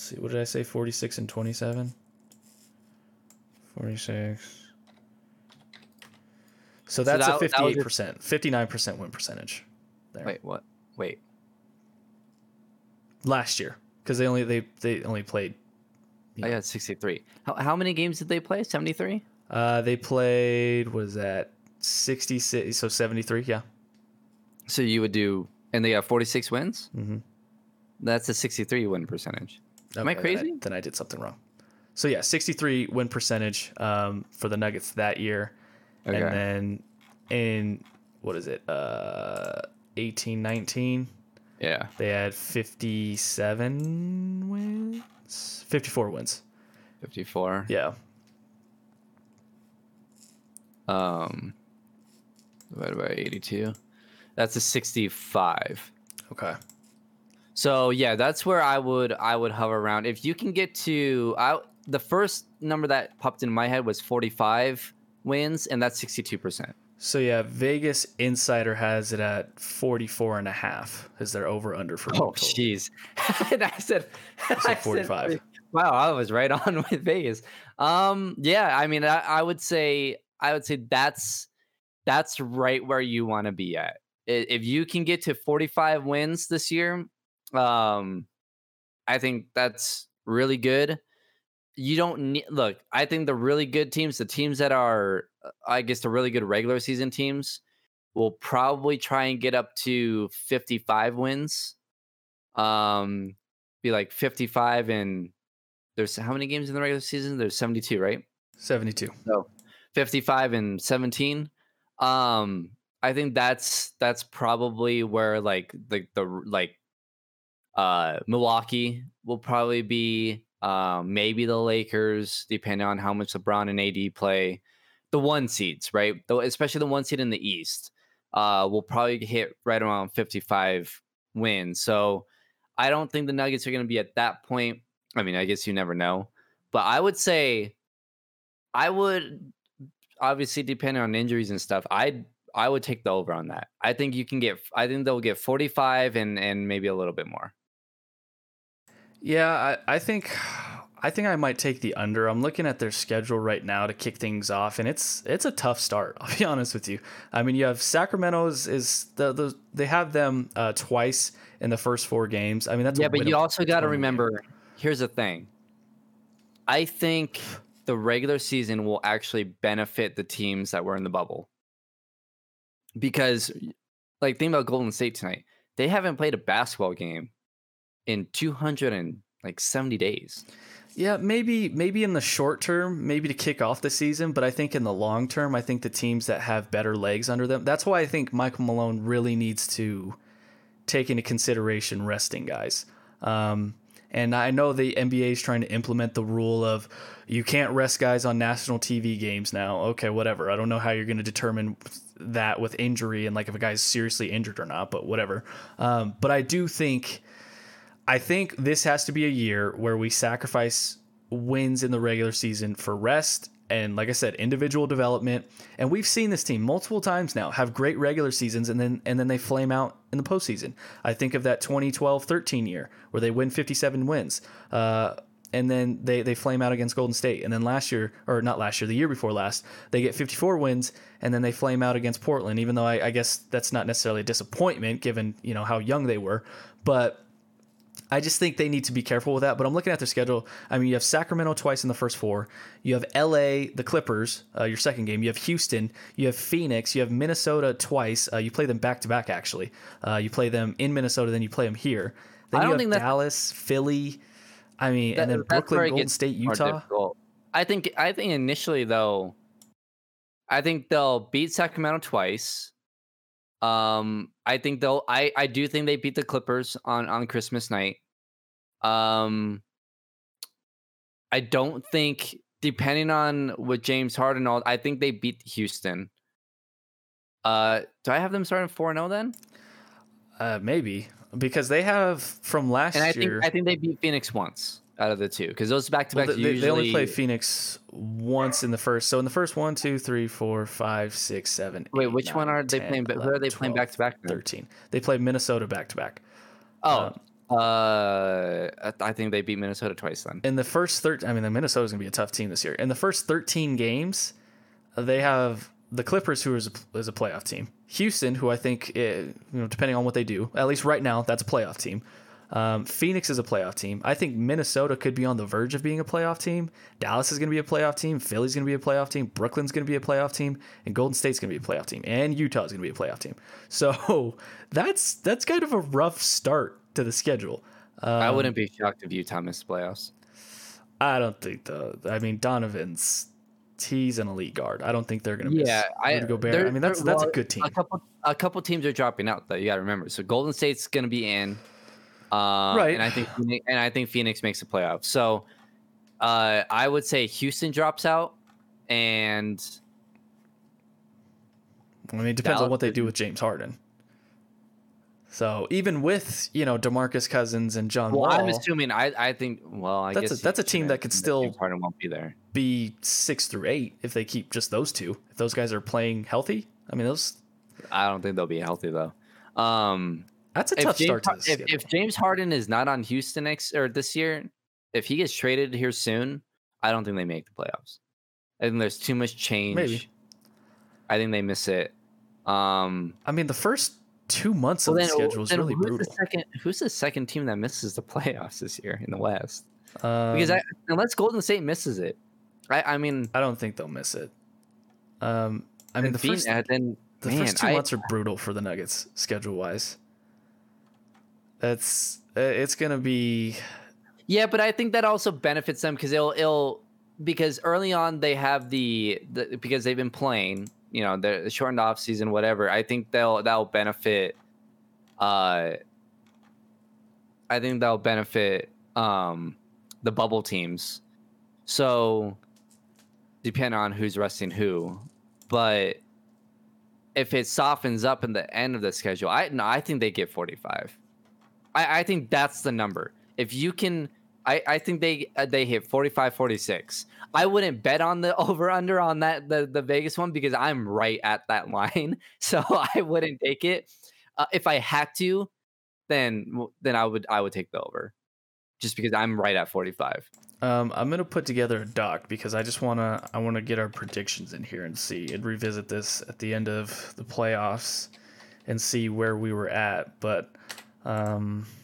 see, what did I say? 46-27? 46. So that's a 58%, 59% win percentage. There. Wait, what? Wait. Last year, because they only played. I got 63. How many games did they play? 73. They played, what is that, 66, so 73, yeah. So you would do, and they got 46 wins? Mm-hmm. That's a 63 win percentage. Okay, am I crazy? Then I did something wrong. So yeah, 63 win percentage for the Nuggets that year. Okay. And then in, what is it, 18-19? Yeah. They had 57 wins? 54 wins. 54? Yeah. Divided by 82, that's a 65. Okay. So yeah, that's where I would hover around. If you can get to, the first number that popped in my head was 45 wins, and that's 62%. So yeah, Vegas Insider has it at 44.5 is their over under for total. Oh jeez. And I said 45. Wow, I was right on with Vegas. Yeah, I mean, I would say that's right where you want to be at. If you can get to 45 wins this year, I think that's really good. You don't need, look, I think the really good teams, the teams that are, I guess, the really good regular season teams will probably try and get up to 55 wins. Be like 55, and there's how many games in the regular season? There's 72, right? 72. So 55-17. I think that's probably where like Milwaukee will probably be, maybe the Lakers, depending on how much LeBron and AD play. The one seeds, right? Especially the one seed in the East, will probably hit right around 55 wins. So I don't think the Nuggets are going to be at that point. I mean, I guess you never know, but I would say obviously depending on injuries and stuff, I would take the over on that. I think you can get, I think they'll get 45 and maybe a little bit more. Yeah, I think I might take the under. I'm looking at their schedule right now to kick things off, and it's a tough start. I'll be honest with you. I mean, you have Sacramento's is the they have them twice in the first four games. I mean, that's but you also got to remember. Here's the thing. I think the regular season will actually benefit the teams that were in the bubble, because, like, think about Golden State tonight. They haven't played a basketball game in 270 days. Yeah, maybe in the short term, maybe to kick off the season, but I think in the long term, I think the teams that have better legs under them, that's why I think Michael Malone really needs to take into consideration resting guys. And I know the NBA is trying to implement the rule of you can't rest guys on national TV games now. Okay, whatever. I don't know how you're going to determine that with injury and like if a guy's seriously injured or not, but whatever. But I think this has to be a year where we sacrifice wins in the regular season for rest and, like I said, individual development. And we've seen this team multiple times now have great regular seasons and then they flame out in the postseason. I think of that 2012-13 year where they win 57 wins and then they flame out against Golden State. And then the year before last, they get 54 wins and then they flame out against Portland, even though I guess that's not necessarily a disappointment given, you know, how young they were. But I just think they need to be careful with that. But I'm looking at their schedule. I mean, you have Sacramento twice in the first four. You have LA, the Clippers, your second game. You have Houston. You have Phoenix. You have Minnesota twice. You play them back to back, actually. You play them in Minnesota, then you play them here. Then you have Dallas, Philly. I mean, and then Brooklyn, Golden State, Utah. I think initially, though, I think they'll beat Sacramento twice. I think they'll. I do think they beat the Clippers on Christmas night. I don't think, depending on with James Harden, I think they beat Houston. Do I have them starting 4-0 then? Maybe because they have from last year. I think they beat Phoenix once out of the two because those back to back. They only play Phoenix once in the first. So in the first 1, 2, 3, 4, 5, 6, 7. Wait, eight, which 9, one are 10, they playing? But who are they 12, playing back to back? 13. They play Minnesota back to back. Oh, I think they beat Minnesota twice then. In the first 13, I mean, the Minnesota's gonna be a tough team this year. In the first 13 games, they have the Clippers, who is a playoff team. Houston, who I think, depending on what they do, at least right now, that's a playoff team. Phoenix is a playoff team. I think Minnesota could be on the verge of being a playoff team. Dallas is going to be a playoff team. Philly's going to be a playoff team. Brooklyn's going to be a playoff team. And Golden State's going to be a playoff team. And Utah's going to be a playoff team. So that's kind of a rough start to the schedule. I wouldn't be shocked if Utah missed playoffs. I don't think, though. I mean, he's an elite guard. I don't think they're going to miss. Yeah, I mean, that's a good team. A couple teams are dropping out, though. You got to remember. So Golden State's going to be in. Right. And I think Phoenix makes the playoffs. So I would say Houston drops out, and I mean it depends on what they do with James Harden. So even with, you know, DeMarcus Cousins and John Wall, I'm assuming I guess that's a team that could still James Harden won't be there. Be 6 through 8 if they keep just those two. If those guys are playing healthy, I mean I don't think they'll be healthy though. That's a tough start to this schedule. If James Harden is not on Houston this year, if he gets traded here soon, I don't think they make the playoffs. I think there's too much change. Maybe. I think they miss it. I mean, the first 2 months of the schedule is really brutal. Who's the second team that misses the playoffs this year in the West? Because unless Golden State misses it, I mean, I don't think they'll miss it. I mean, the first 2 months are brutal for the Nuggets schedule wise. It's gonna be, yeah, but I think that also benefits them because because early on they have because they've been playing, you know, the shortened off season, whatever. I think that'll benefit. I think that'll benefit the bubble teams. So depending on who's resting who, but if it softens up in the end of the schedule, I think they get 45. I think that's the number. If you can I think they hit 45-46. I wouldn't bet on the over-under on that the Vegas one because I'm right at that line. So I wouldn't take it. If I had to, then I would take the over just because I'm right at 45. I'm going to put together a doc because I just want to get our predictions in here and see and revisit this at the end of the playoffs and see where we were at. But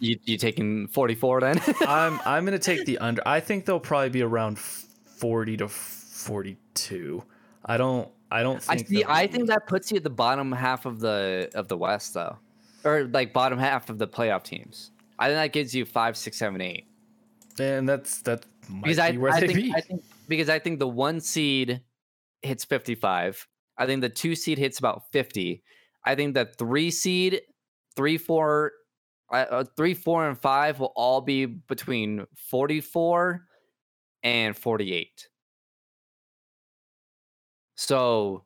you taking 44 then? I'm going to take the under. I think they'll probably be around 40 to 42. I don't think. I think that puts you at the bottom half of the West though, or like bottom half of the playoff teams. I think that gives you 5, 6, 7, 8. And that might because be where they be. Because I think the 1 seed hits 55. I think the 2 seed hits about 50. I think the 3 seed, 3, 4, and 5 will all be between 44 and 48. So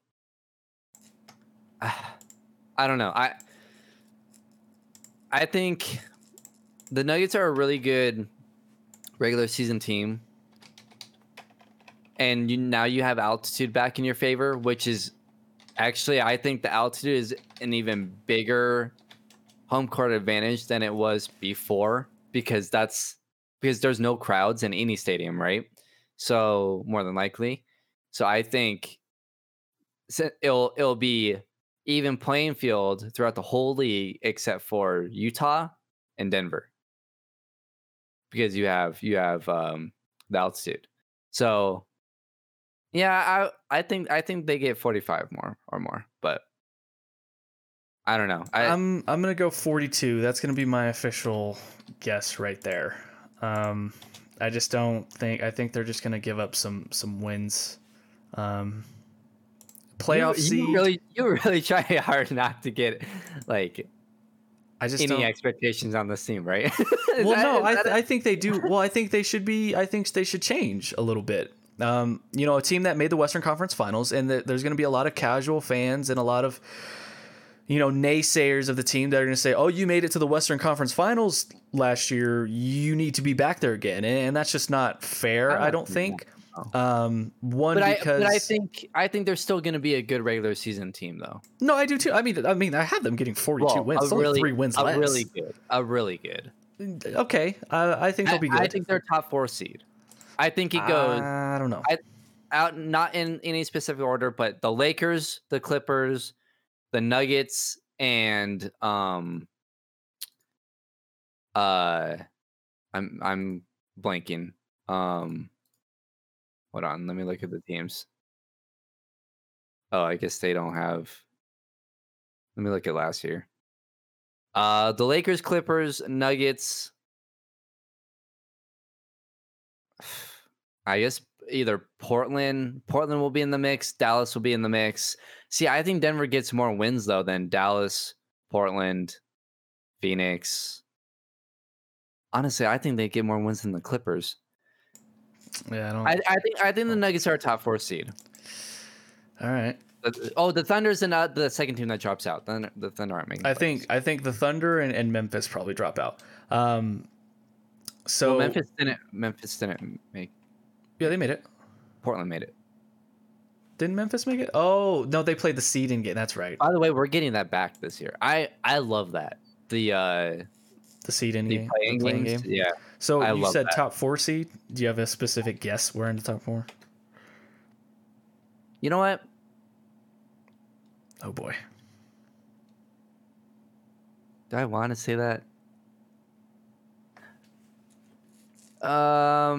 I don't know. I think the Nuggets are a really good regular season team, and now you have altitude back in your favor, which is actually, I think the altitude is an even bigger home court advantage than it was before because there's no crowds in any stadium, right? So more than likely, so I think it'll be even playing field throughout the whole league except for Utah and Denver. Because you have the altitude, so yeah, I think they get 45 more or more, but I don't know. I'm gonna go 42. That's gonna be my official guess right there. I just don't think. I think they're just gonna give up some wins. Playoff seed. You really try hard not to get like. I just any don't... expectations on this team, right? I think they do. Well, I think they should be. I think they should change a little bit. A team that made the Western Conference Finals, and there's going to be a lot of casual fans and a lot of, naysayers of the team that are going to say, "Oh, you made it to the Western Conference Finals last year. You need to be back there again," and that's just not fair. I don't think. I think they're still going to be a good regular season team, though. No, I do too. I mean, I have them getting 42 wins. It's only 3 wins less. Really good. Okay, I think they'll be good. I think they're top 4 seed. I think it goes. I don't know. Not in any specific order, but the Lakers, the Clippers, the Nuggets, and I'm blanking. Hold on, let me look at the teams. Oh, I guess they don't have. Let me look at last year. The Lakers, Clippers, Nuggets. I guess either Portland will be in the mix. Dallas will be in the mix. See, I think Denver gets more wins though than Dallas, Portland, Phoenix. Honestly, I think they get more wins than the Clippers. Yeah, I think the Nuggets are a top 4 seed. All right. The Thunder's not the second team that drops out. The Thunder aren't making. I think the Thunder and Memphis probably drop out. So well, Memphis didn't make. Yeah, they made it. Portland made it. Didn't Memphis make it? Oh no, they played the seed in game. That's right. By the way, we're getting that back this year. I love that the seed in game. Playing games. Yeah. So you said that. Top 4 seed. Do you have a specific guess where in the top 4? You know what? Oh boy. Do I want to say that? I'll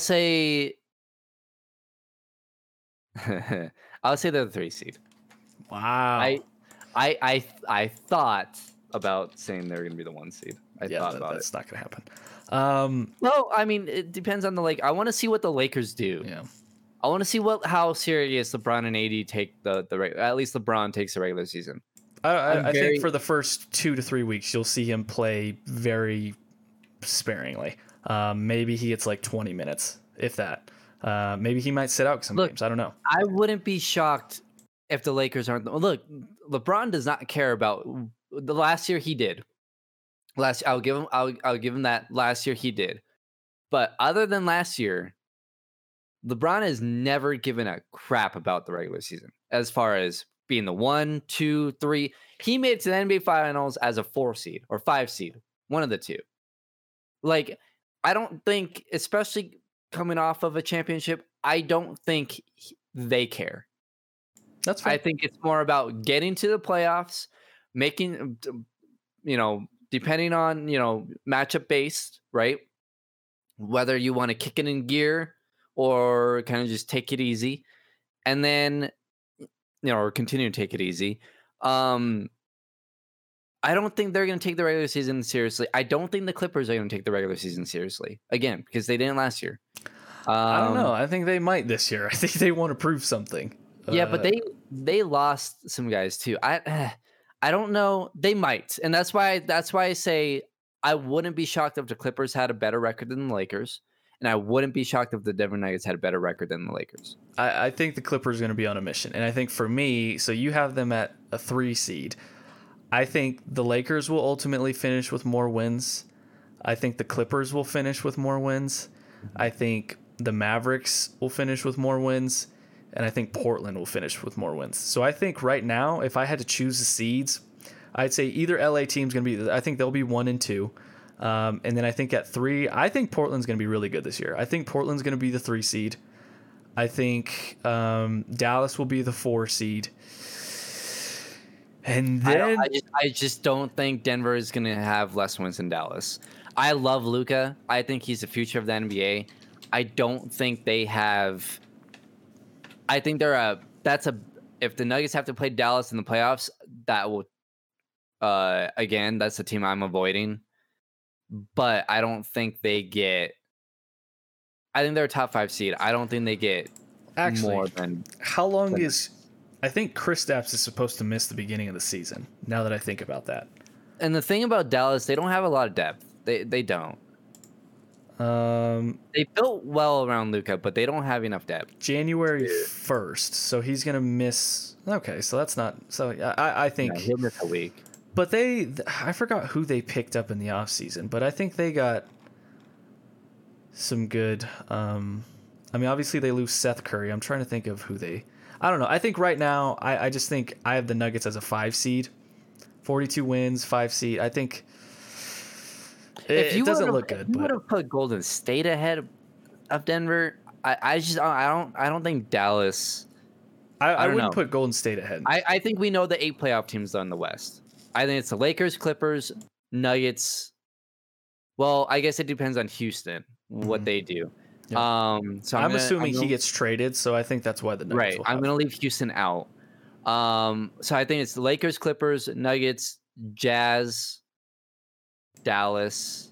say. I'll say they're the 3 seed. Wow. I thought about saying they're going to be the 1 seed. That's not going to happen. Well, I mean, it depends on the Lakers. I want to see what the Lakers do. Yeah. I want to see how serious LeBron and AD take at least LeBron takes the regular season. I think for the first 2 to 3 weeks, you'll see him play very sparingly. Maybe he gets like 20 minutes, if that. Maybe he might sit out some games. I don't know. I wouldn't be shocked if the Lakers aren't. Look, LeBron does not care about. The last year he did. I'll give him that. Last year he did. But other than last year, LeBron has never given a crap about the regular season as far as being the 1, 2, 3. He made it to the NBA Finals as a 4 seed or 5 seed, one of the two. Like, I don't think, especially coming off of a championship, I don't think they care. That's fair. I think it's more about getting to the playoffs, making, you know, depending on, you know, matchup based, right? Whether you want to kick it in gear or kind of just take it easy, and then, you know, or continue to take it easy. I don't think they're going to take the regular season seriously. I don't think the Clippers are going to take the regular season seriously again, because they didn't last year. I don't know. I think they might this year. I think they want to prove something. Yeah, but they lost some guys too. I don't know. They might, and that's why I say I wouldn't be shocked if the Clippers had a better record than the Lakers, and I wouldn't be shocked if the Denver Nuggets had a better record than the Lakers. I think the Clippers are going to be on a mission, and I think for me, so you have them at a 3 seed. I think the Lakers will ultimately finish with more wins. I think the Clippers will finish with more wins. I think the Mavericks will finish with more wins. And I think Portland will finish with more wins. So I think right now, if I had to choose the seeds, I'd say either LA team's going to be, I think they'll be 1 and 2. And then I think at 3, I think Portland's going to be really good this year. I think Portland's going to be the 3 seed. I think Dallas will be the 4 seed. And then I just don't think Denver is going to have less wins than Dallas. I love Luka. I think he's the future of the NBA. I don't think they have. I think if the Nuggets have to play Dallas in the playoffs, that will, again, that's the team I'm avoiding. But I don't think they get, I think they're a top 5 seed. I don't think they get more than. How long is, I think Kristaps is supposed to miss the beginning of the season, now that I think about that. And the thing about Dallas, they don't have a lot of depth. They don't. They built well around Luka, but they don't have enough depth. January 1st, so he's gonna miss. Okay, so that's not. So I think he'll miss a week. But I forgot who they picked up in the offseason, but I think they got some good. I mean, obviously they lose Seth Curry. I'm trying to think of who they. I don't know. I think right now, I just think I have the Nuggets as a 5 seed, 42 wins, 5 seed. I think. It doesn't look good. You would have put Golden State ahead of Denver. I don't think Dallas. I wouldn't put Golden State ahead. I think we know the 8 playoff teams on the West. I think it's the Lakers, Clippers, Nuggets. Well, I guess it depends on Houston what they do. Yep. So I'm assuming he gets traded, so I think that's why the Nuggets. Right, I'm going to leave Houston out. So I think it's the Lakers, Clippers, Nuggets, Jazz. Dallas,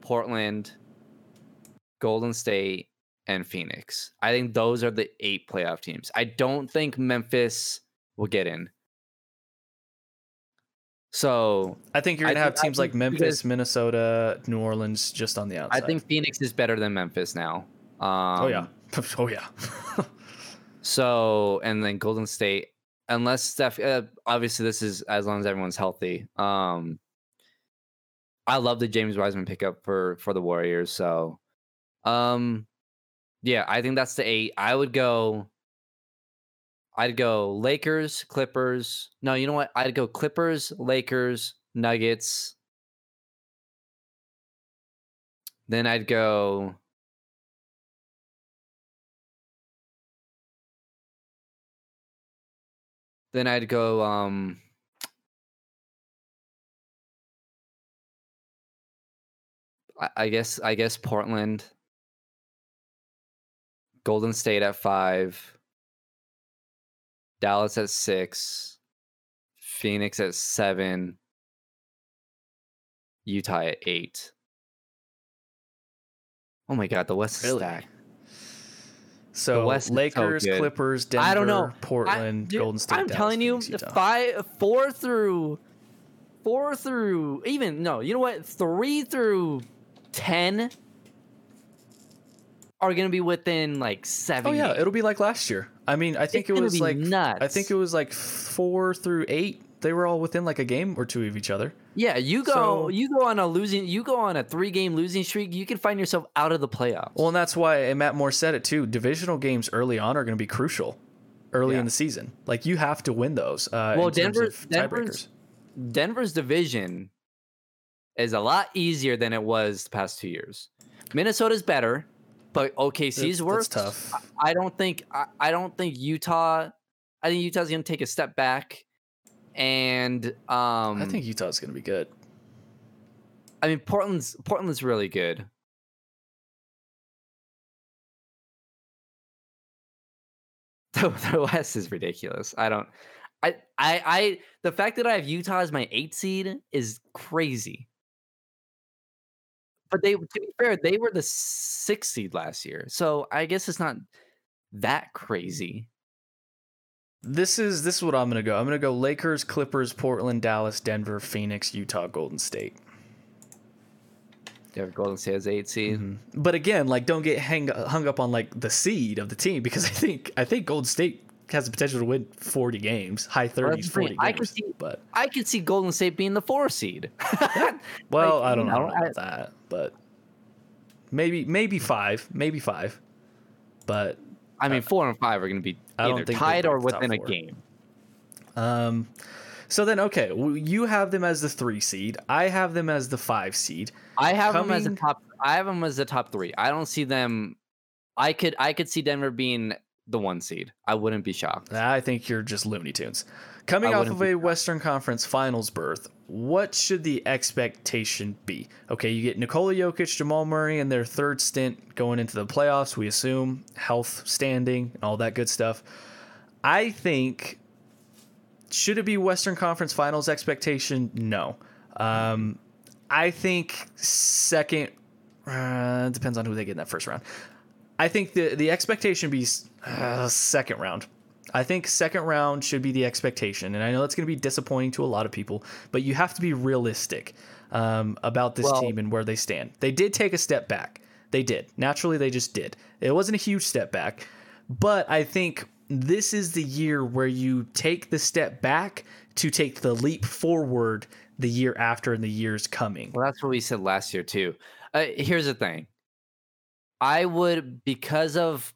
Portland, Golden State, and Phoenix. I think those are the 8 playoff teams. I don't think Memphis will get in. So I think you're going to have teams like Memphis, Minnesota, New Orleans just on the outside. I think Phoenix is better than Memphis now. Oh, yeah. So, and then Golden State, unless Steph, obviously this is as long as everyone's healthy. I love the James Wiseman pickup for the Warriors. So, yeah, I think that's the 8. I'd go Lakers, Clippers. No, you know what? I'd go Clippers, Lakers, Nuggets. Then I'd go. I guess Portland, Golden State at 5, Dallas at 6, Phoenix at 7, Utah at 8. Oh my God, the West is stacked. So West Lakers, so Clippers, Denver, I don't know. Portland, Golden State. I'm Dallas, telling Phoenix, you, Utah. 3 through 10 are going to be within like 7. Oh yeah, it'll be like last year. I mean, I think it was like nuts. I think it was like 4 through 8 they were all within like a game or two of each other. Yeah, you go on a 3-game losing streak, you can find yourself out of the playoffs. Well, and that's why, and Matt Moore said it too, divisional games early on are going to be crucial early in the season. Like, you have to win those. Well, Denver's division is a lot easier than it was the past 2 years. Minnesota's better, but OKC's worse. That's tough. I think Utah's going to take a step back, and I think Utah's going to be good. I mean, Portland's really good. The West is ridiculous. The fact that I have Utah as my 8 seed is crazy. But to be fair, they were the 6 seed last year, so I guess it's not that crazy. This is what I'm going to go. I'm going to go Lakers, Clippers, Portland, Dallas, Denver, Phoenix, Utah, Golden State. Yeah, Golden State has 8 seed. Mm-hmm. But again, like, don't get hung up on like the seed of the team, because I think Golden State has the potential to win 40 games, high 30s, 40 games. I could see Golden State being the 4 seed. Well, like, I don't know about that, but maybe five. But I mean, 4 and 5 are going to be either tied or within a game. So then, okay, you have them as the 3 seed. I have them as the 5 seed. I have them as the top 3. I don't see them. I could see Denver being the 1 seed. I wouldn't be shocked. I think you're just Looney Tunes. Coming off of a Western Conference Finals berth, what should the expectation be? Okay, you get Nikola Jokic, Jamal Murray in their 3rd stint going into the playoffs, we assume, health, standing, and all that good stuff. I think, should it be Western Conference Finals expectation? No. I think second, depends on who they get in that first round. I think the expectation be second round. I think second round should be the expectation. And I know that's going to be disappointing to a lot of people, but you have to be realistic about this team and where they stand. They did take a step back. They did. Naturally, they just did. It wasn't a huge step back, but I think this is the year where you take the step back to take the leap forward the year after and the years coming. Well, that's what we said last year too. Here's the thing. I would, because of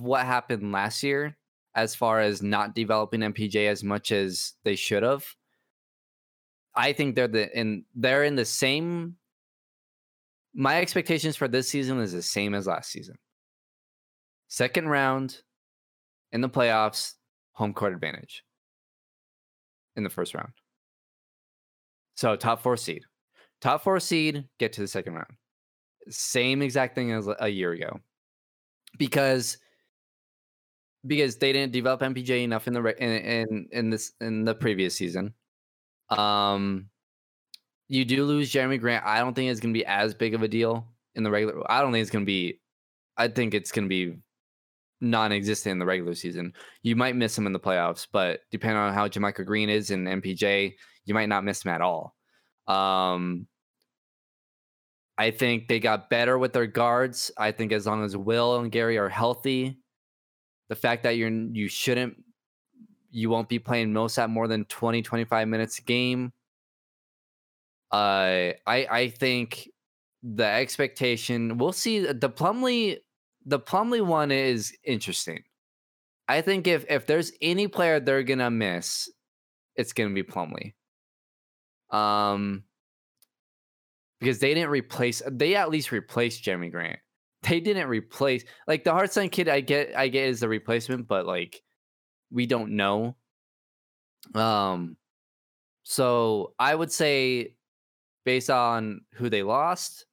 what happened last year, as far as not developing MPJ as much as they should have, I think they're in the same. My expectations for this season is the same as last season. Second round in the playoffs, home court advantage in the first round. So top 4 seed, get to the second round. Same exact thing as a year ago, because they didn't develop MPJ enough in the previous season. You do lose Jeremy Grant. I don't think it's going to be as big of a deal in the regular. I don't think it's going to be. I think it's going to be non-existent in the regular season. You might miss him in the playoffs, but depending on how JaMychal Green is and MPJ, you might not miss him at all. I think they got better with their guards. I think as long as Will and Gary are healthy, the fact that you won't be playing Millsap more than 20, 25 minutes a game. I think the expectation, we'll see. The Plumlee one is interesting. I think if there's any player they're going to miss, it's going to be Plumlee. Because they at least replaced Jeremy Grant. They didn't replace, like, the Hartstein kid. I get is the replacement, but like, we don't know. So I would say, based on who they lost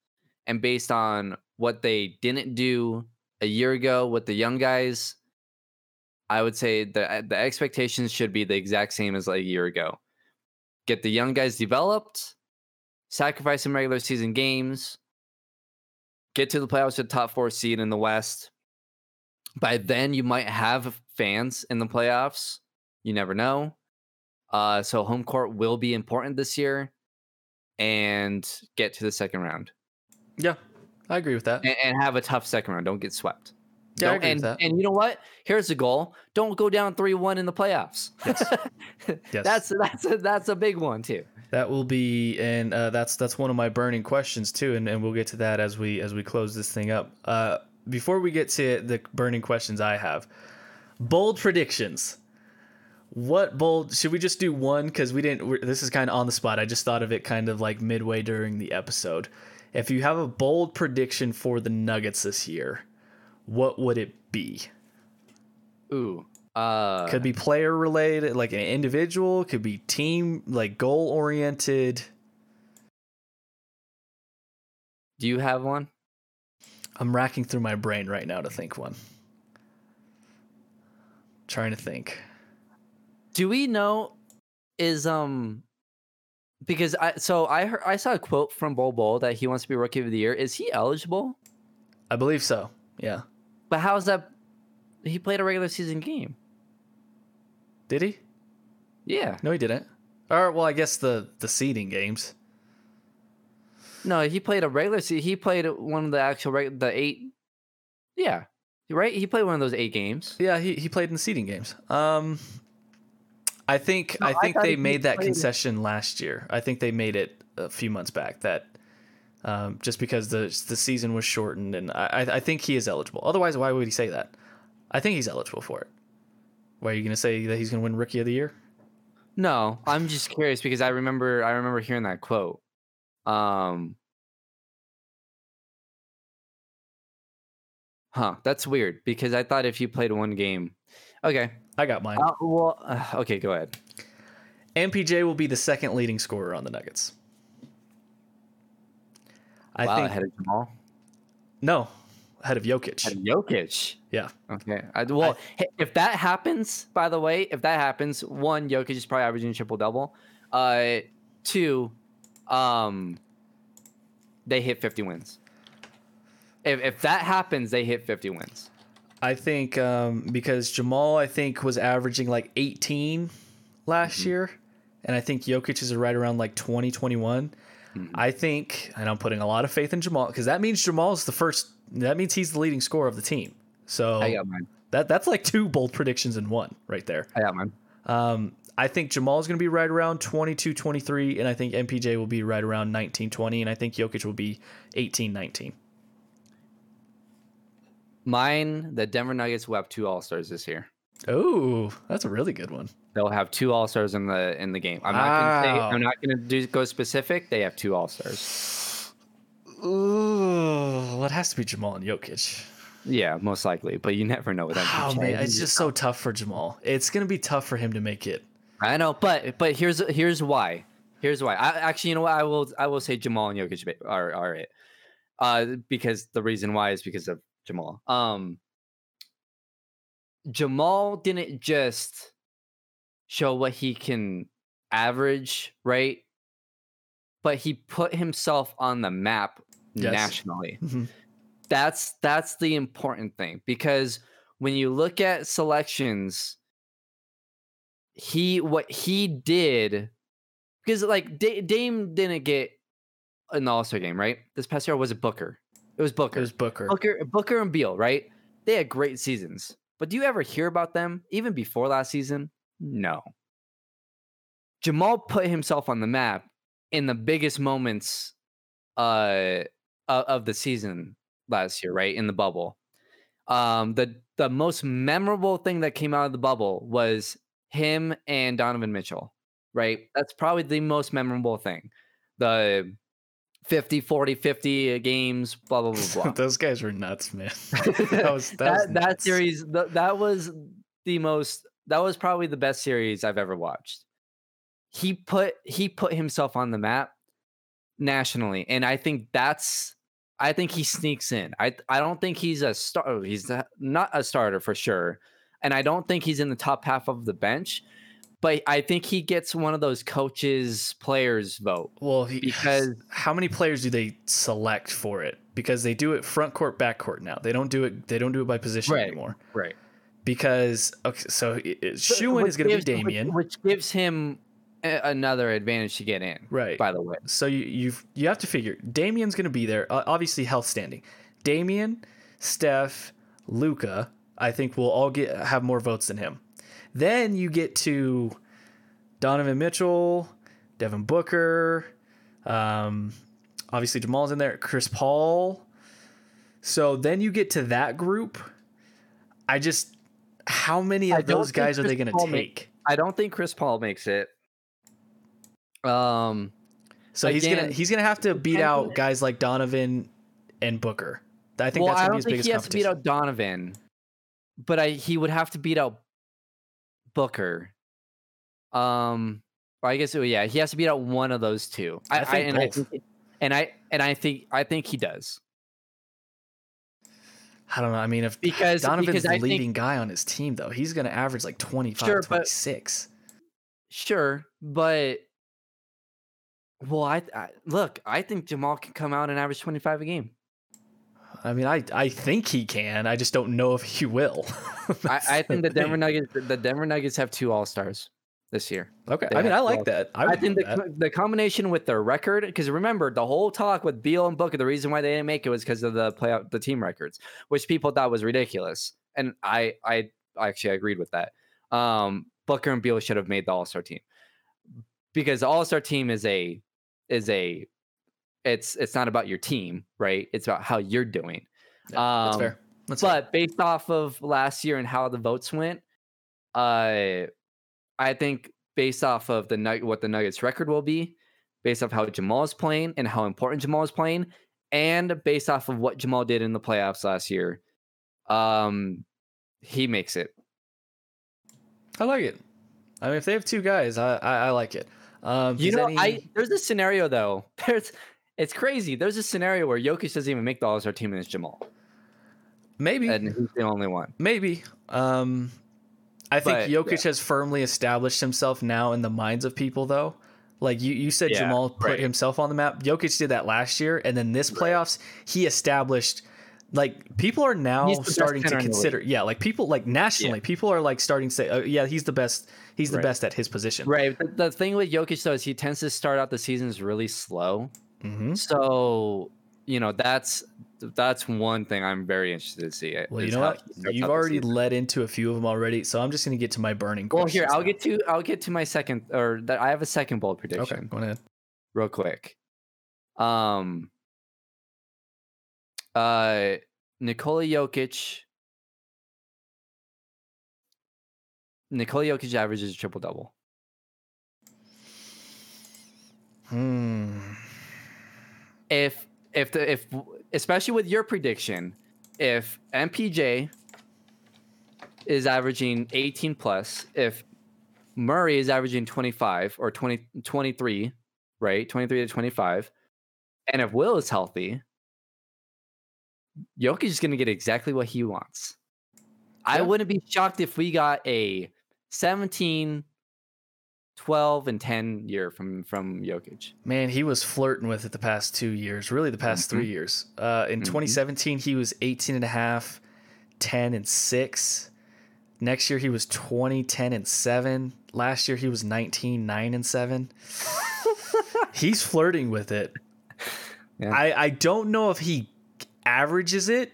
and based on what they didn't do a year ago with the young guys, I would say the expectations should be the exact same as a year ago. Get the young guys developed. Sacrifice some regular season games, get to the playoffs with top 4 seed in the West. By then, you might have fans in the playoffs. You never know. So home court will be important this year, and get to the second round. Yeah, I agree with that. And have a tough second round. Don't get swept. Yeah, and you know what? Here's the goal. Don't go down 3-1 in the playoffs. Yes. Yes. That's a big one too. That will be, and that's one of my burning questions too, and we'll get to that as we close this thing up. Before we get to the burning questions I have, bold predictions. What bold? Should we just do one? Because we didn't. This is kind of on the spot. I just thought of it kind of like midway during the episode. If you have a bold prediction for the Nuggets this year, what would it be? Ooh. Could be player related, like an individual, could be team, like goal oriented. Do you have one? I'm racking through my brain right now to think one. Trying to think. Do we know because I saw a quote from Bol Bol that he wants to be Rookie of the Year. Is he eligible? I believe so. Yeah. But how is that? He played a regular season game. Did he? Yeah. No, he didn't. Or, well, I guess the seeding games. No, he played a regular season. He played one of the actual the 8. Yeah. Right? He played one of those 8 games. Yeah, he played in the seeding games. I think they made that concession last year. I think they made it a few months back that just because the season was shortened, and I think he is eligible. Otherwise, why would he say that? I think he's eligible for it. Why are you going to say that he's going to win Rookie of the Year? No, I'm just curious because I remember hearing that quote. That's weird because I thought if you played one game. Okay, I got mine. Okay, go ahead. MPJ will be the second leading scorer on the Nuggets. I think ahead of Jamal. No. Ahead of Jokic. Yeah. Okay. If that happens, by the way, one, Jokic is probably averaging triple double. Two, they hit 50 wins. If that happens, they hit 50 wins. I think because Jamal, I think, was averaging like 18 last year, and I think Jokic is right around like 20, 21. I think, and I'm putting a lot of faith in Jamal because that means Jamal's the first. That means he's the leading scorer of the team. So I got mine. That's like 2 bold predictions in one right there. I got mine. I think Jamal's going to be right around 22, 23, and I think MPJ will be right around 19, 20, and I think Jokic will be 18, 19. Mine, the Denver Nuggets will have 2 All-Stars this year. Oh, that's a really good one. They'll have 2 All-Stars in the game. I'm not going to go specific. They have 2 All-Stars. Ooh, well, it has to be Jamal and Jokic. Yeah, most likely, but you never know with MPJ. Oh man, it's just so tough for Jamal. It's going to be tough for him to make it. I know, but here's why. You know what? I will say Jamal and Jokic are it. Because the reason why is because of Jamal. Jamal didn't just show what he can average, right? But he put himself on the map nationally. Mm-hmm. That's the important thing, because when you look at selections, what he did, because like Dame didn't get an All-Star game, right? This past year was Booker. It was Booker. Booker and Beal, right? They had great seasons. But do you ever hear about them even before last season? No. Jamal put himself on the map in the biggest moments of the season last year, right? In the bubble. The most memorable thing that came out of the bubble was him and Donovan Mitchell, right? That's probably the most memorable thing. The 50-40-50 games, blah blah blah blah. Those guys were nuts, man. That series, that was probably the best series I've ever watched. He put himself on the map nationally, and I think he sneaks in. I don't think he's a star. He's not a starter for sure, and I don't think he's in the top half of the bench. But I think he gets one of those coaches, players vote. Well, because how many players do they select for it? Because they do it front court, back court now. They don't do it by position anymore. Right. Because Shewin is going to be Damian, which gives him another advantage to get in. Right. By the way, so you have to figure Damian's going to be there. Obviously, health standing. Damian, Steph, Luka, I think we'll all have more votes than him. Then you get to Donovan Mitchell, Devin Booker, obviously Jamal's in there, Chris Paul. So then you get to that group. I just, how many of those guys are they going to take? I don't think Chris Paul makes it. So again, he's gonna have to beat out guys like Donovan and Booker. I think that's gonna be his biggest competition. He has to beat out Donovan, but he would have to beat out Booker. Or I guess he has to beat out one of those two. I think he does. I don't know. I mean, because Donovan's the leading guy on his team, though, he's gonna average like 25, 26. Sure, but. Well, I think Jamal can come out and average 25 a game. I mean, I think he can. I just don't know if he will. I think the Denver Nuggets have two All-Stars this year. Okay. I mean, I like that. I think the combination with their record, because remember the whole talk with Beal and Booker, the reason why they didn't make it was because of the team records, which people thought was ridiculous. And I actually agreed with that. Booker and Beal should have made the All-Star team, because the All-Star team it's not about your team, right? It's about how you're doing. Yeah, that's fair. But based off of last year and how the votes went, I think based off of what the Nuggets record will be, based off how Jamal is playing and how important Jamal is playing, and based off of what Jamal did in the playoffs last year, he makes it. I like it. I mean, if they have two guys, I like it. There's a scenario though. It's crazy. There's a scenario where Jokic doesn't even make the All-Star team and it's Jamal. Maybe. And he's the only one. Maybe. I think Jokic has firmly established himself now in the minds of people though. Like you said, Jamal put himself on the map. Jokic did that last year. And then this playoffs, he established, like, people are now starting to consider. Yeah. Like people, like nationally, people are like starting to say, oh, yeah, he's the best. He's the best at his position. Right. The thing with Jokic, though, is he tends to start out the seasons really slow. Mm-hmm. So, you know, that's one thing I'm very interested to see. Well, you know what? You've already led into a few of them already. So I'm just going to get to my burning questions. Well, here, I'll get to my second, or that I have a second bold prediction. Okay, go ahead. Real quick. Nikola Jokic averages a triple-double. If especially with your prediction, if MPJ is averaging 18 plus, if Murray is averaging 25 or 23, right? 23 to 25, and if Will is healthy, Jokic is going to get exactly what he wants. Yeah. I wouldn't be shocked if we got a 17, 12, and 10 year from Jokic. Man, he was flirting with it the past 2 years, really the past 3 years. In 2017, he was 18 and a half, 10 and 6. Next year, he was 20, 10 and 7. Last year, he was 19, 9 and 7. He's flirting with it. Yeah. I don't know if he averages it,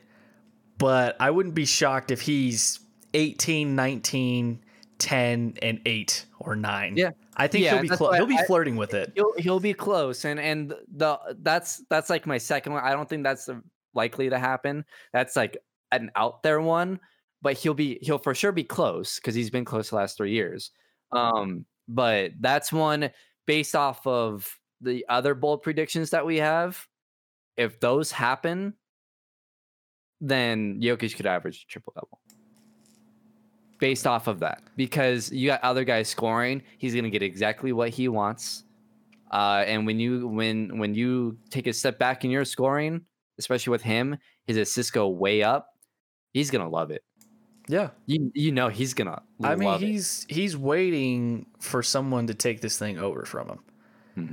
but I wouldn't be shocked if he's 18, 19, 10, and 8 or 9. Yeah, I think he'll be close. He'll be flirting with it. He'll be close, and that's like my second one. I don't think that's likely to happen. That's like an out there one, but he'll for sure be close because he's been close the last 3 years. But that's one based off of the other bold predictions that we have. If those happen, then Jokic could average triple-double based off of that, because you got other guys scoring. He's going to get exactly what he wants. And when you take a step back in your scoring, especially with him, his assists go way up. He's going to love it. Yeah. You know, he's going to love it. I mean, he's waiting for someone to take this thing over from him.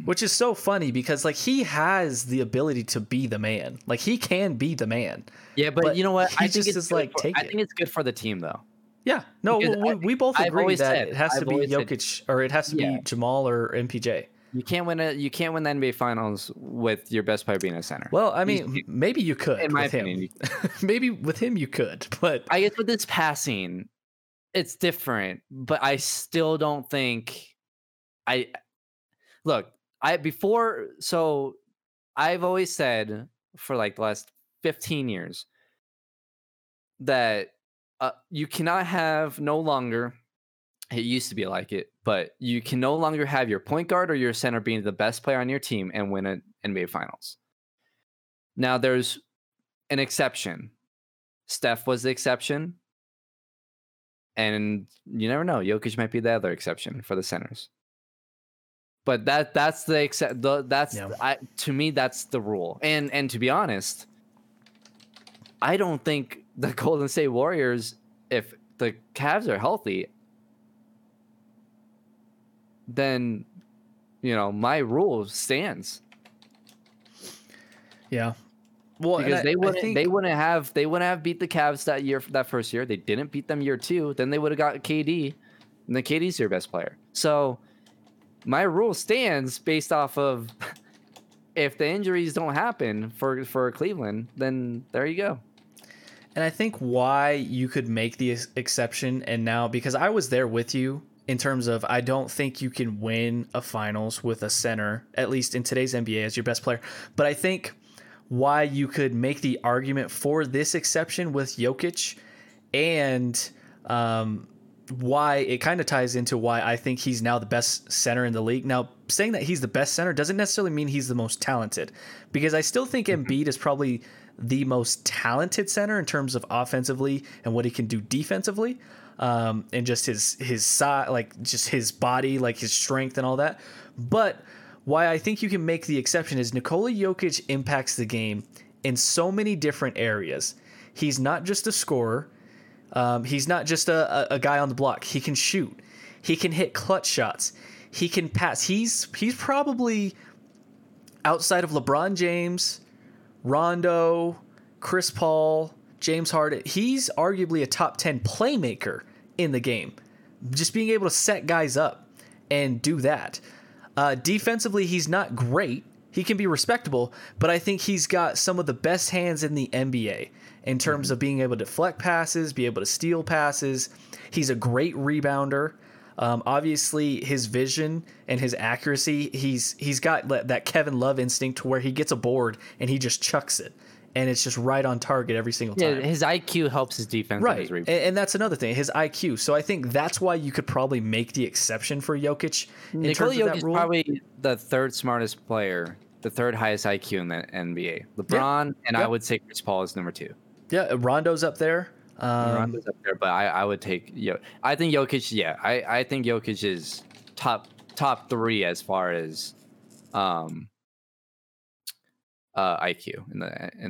Which is so funny because, like, he has the ability to be the man. Like, he can be the man. Yeah, but you know what? I think it's good for the team, though. Yeah. No, we both agree that it has to be Jokic, or it has to be Jamal or MPJ. You can't win the NBA Finals with your best player being a center. Well, I mean, maybe you could. In my opinion, maybe with him you could, but I guess with this passing, it's different. But I still don't think I've always said for like the last 15 years that you cannot have no longer. It used to be like it, but you can no longer have your point guard or your center being the best player on your team and win an NBA Finals. Now, there's an exception. Steph was the exception. And you never know. Jokic might be the other exception for the centers. But that's the exception. To me, that's the rule. And to be honest, I don't think the Golden State Warriors, if the Cavs are healthy, then, you know, my rule stands. Yeah. Well, because they wouldn't have beat the Cavs that year, that first year. They didn't beat them year two. Then they would have got KD, and the KD's your best player. So my rule stands based off of if the injuries don't happen for Cleveland, then there you go. And I think why you could make the exception, and now, because I was there with you in terms of, I don't think you can win a finals with a center, at least in today's NBA, as your best player. But I think why you could make the argument for this exception with Jokic, and why it kind of ties into why I think he's now the best center in the league. Now, saying that he's the best center doesn't necessarily mean he's the most talented, because I still think Embiid is probably the most talented center in terms of offensively and what he can do defensively. And just his size, like just his body, like his strength and all that. But why I think you can make the exception is Nikola Jokic impacts the game in so many different areas. He's not just a scorer. He's not just a guy on the block. He can shoot. He can hit clutch shots. He can pass. He's probably, outside of LeBron James, Rondo, Chris Paul, James Harden, he's arguably a top 10 playmaker in the game. Just being able to set guys up and do that. Defensively, he's not great. He can be respectable, but I think he's got some of the best hands in the NBA in terms of being able to deflect passes, be able to steal passes. He's a great rebounder. Obviously, his vision and his accuracy, he's got that Kevin Love instinct to where he gets a board and he just chucks it. And it's just right on target every single time. Yeah, his IQ helps his defense. Right. And that's another thing, his IQ. So I think that's why you could probably make the exception for Jokic. Nikola Jokic is probably the third smartest player, the third highest IQ in the NBA. LeBron, and I would say Chris Paul is number two. Yeah, Rondo's up there. Rondo's up there, but I would take I think Jokic, I think Jokic is top three as far as IQ in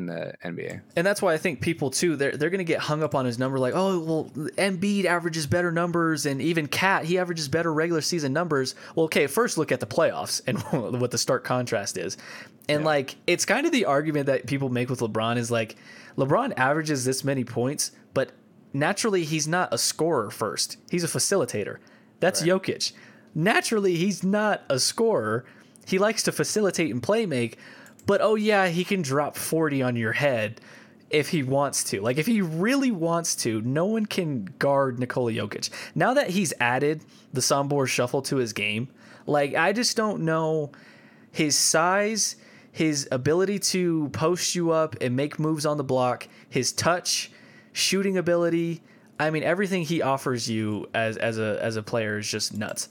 the NBA. And that's why I think people too, they're going to get hung up on his number, like, oh, well, Embiid averages better numbers, and even Kat, he averages better regular season numbers. Well, okay, first look at the playoffs and what the stark contrast is. And like, it's kind of the argument that people make with LeBron is like, LeBron averages this many points, but naturally he's not a scorer first. He's a facilitator. That's right. Jokic. Naturally, he's not a scorer. He likes to facilitate and play make. But, oh, yeah, he can drop 40 on your head if he wants to. Like, if he really wants to, no one can guard Nikola Jokic. Now that he's added the Sombor shuffle to his game, like, I just don't know his size, his ability to post you up and make moves on the block, his touch, shooting ability. I mean, everything he offers you as a player is just nuts.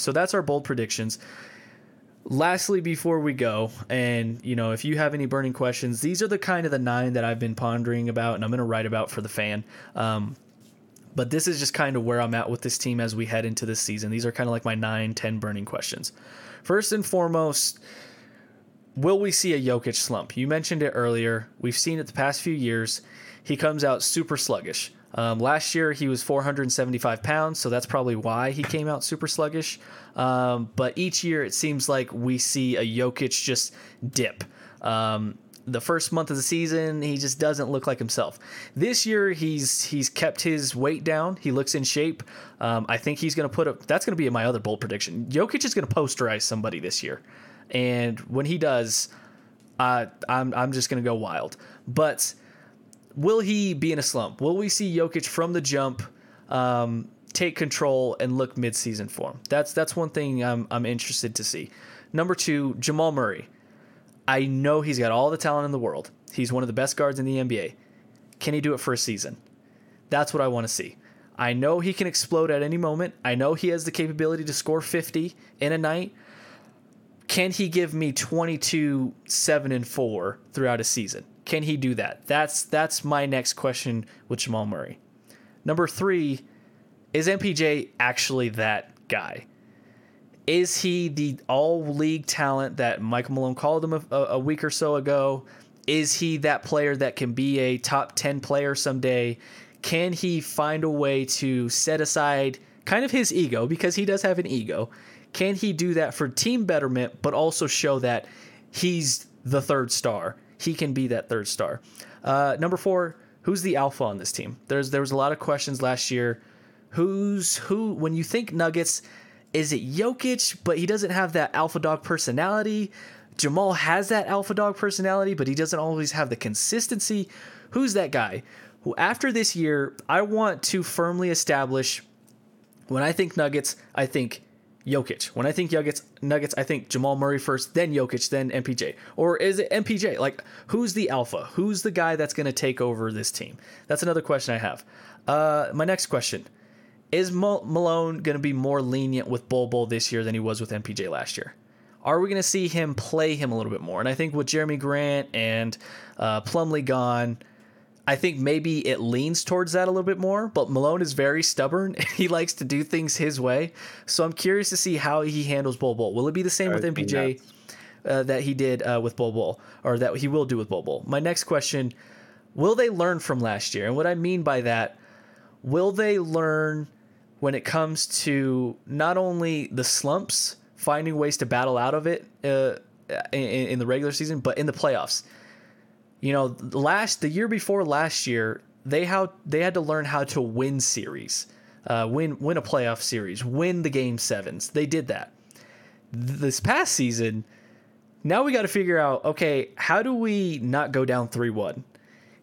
So that's our bold predictions. Lastly, before we go, and, you know, if you have any burning questions, these are the kind of the nine that I've been pondering about and I'm going to write about for the fan. But this is just kind of where I'm at with this team as we head into this season. These are kind of like my 9-10 burning questions. First and foremost, will we see a Jokic slump? You mentioned it earlier. We've seen it the past few years. He comes out super sluggish. Last year, he was 475 pounds, so that's probably why he came out super sluggish. But each year, it seems like we see a Jokic just dip. the first month of the season, he just doesn't look like himself. This year, he's kept his weight down. He looks in shape. I think he's going to put up – that's going to be my other bold prediction. Jokic is going to posterize somebody this year. And when he does, I'm just going to go wild. But will he be in a slump? Will we see Jokic from the jump take control and look midseason form? That's one thing I'm interested to see. Number two, Jamal Murray. I know he's got all the talent in the world. He's one of the best guards in the NBA. Can he do it for a season? That's what I want to see. I know he can explode at any moment. I know he has the capability to score 50 in a night. Can he give me 22, 7, and 4 throughout a season? Can he do that? That's my next question with Jamal Murray. Number three, is MPJ actually that guy? Is he the all-league talent that Michael Malone called him a week or so ago? Is he that player that can be a top 10 player someday? Can he find a way to set aside kind of his ego, because he does have an ego? Can he do that for team betterment, but also show that he's the third star? He can be that third star. Number four, who's the alpha on this team? There was a lot of questions last year. Who? When you think Nuggets, is it Jokic? But he doesn't have that alpha dog personality. Jamal has that alpha dog personality, but he doesn't always have the consistency. Who's that guy? Who, after this year, I want to firmly establish. When I think Nuggets, I think Jokic. When I think Nuggets, I think Jamal Murray first, then Jokic, then MPJ. Or is it MPJ? Like, who's the alpha? Who's the guy that's going to take over this team? That's another question I have. My next question. Is Malone going to be more lenient with Bol Bol this year than he was with MPJ last year? Are we going to see him play him a little bit more? And I think with Jeremy Grant and Plumlee gone, I think maybe it leans towards that a little bit more, but Malone is very stubborn and he likes to do things his way. So I'm curious to see how he handles Bol Bol. Will it be the same with MPJ that he did with Bol Bol, or that he will do with Bol Bol? My next question, will they learn from last year? And what I mean by that, will they learn when it comes to not only the slumps, finding ways to battle out of it in the regular season, but in the playoffs? You know, the year before last year, they had to learn how to win series, win a playoff series, win the game sevens. They did that. This past season, now we got to figure out, okay, how do we not go down 3-1?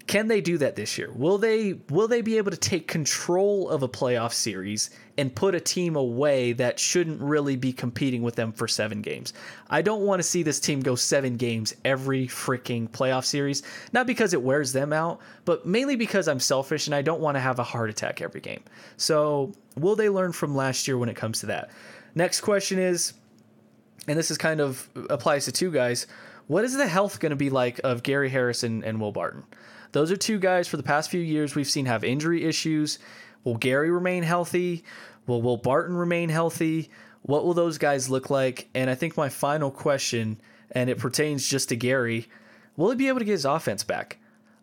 Can they do that this year? Will they be able to take control of a playoff series and put a team away that shouldn't really be competing with them for 7 games? I don't want to see this team go 7 games every freaking playoff series, not because it wears them out, but mainly because I'm selfish and I don't want to have a heart attack every game. So will they learn from last year when it comes to that? Next question is, and this is kind of applies to two guys, what is the health going to be like of Gary Harris and Will Barton? Those are two guys for the past few years we've seen have injury issues. Will Gary remain healthy? Will Will Barton remain healthy? What will those guys look like? And I think my final question, and it pertains just to Gary, will he be able to get his offense back?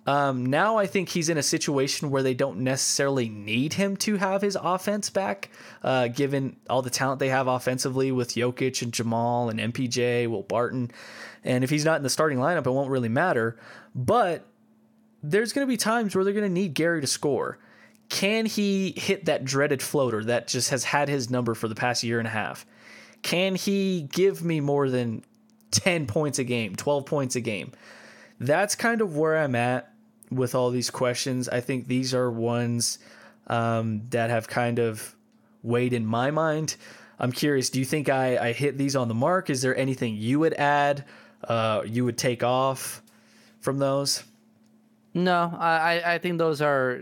Now I think he's in a situation where they don't necessarily need him to have his offense back, given all the talent they have offensively with Jokic and Jamal and MPJ, Will Barton. And if he's not in the starting lineup, it won't really matter. But there's going to be times where they're going to need Gary to score. Can he hit that dreaded floater that just has had his number for the past year and a half? Can he give me more than 10 points a game, 12 points a game? That's kind of where I'm at with all these questions. I think these are ones that have kind of weighed in my mind. I'm curious, do you think I hit these on the mark? Is there anything you would add, you would take off from those? No, I think those are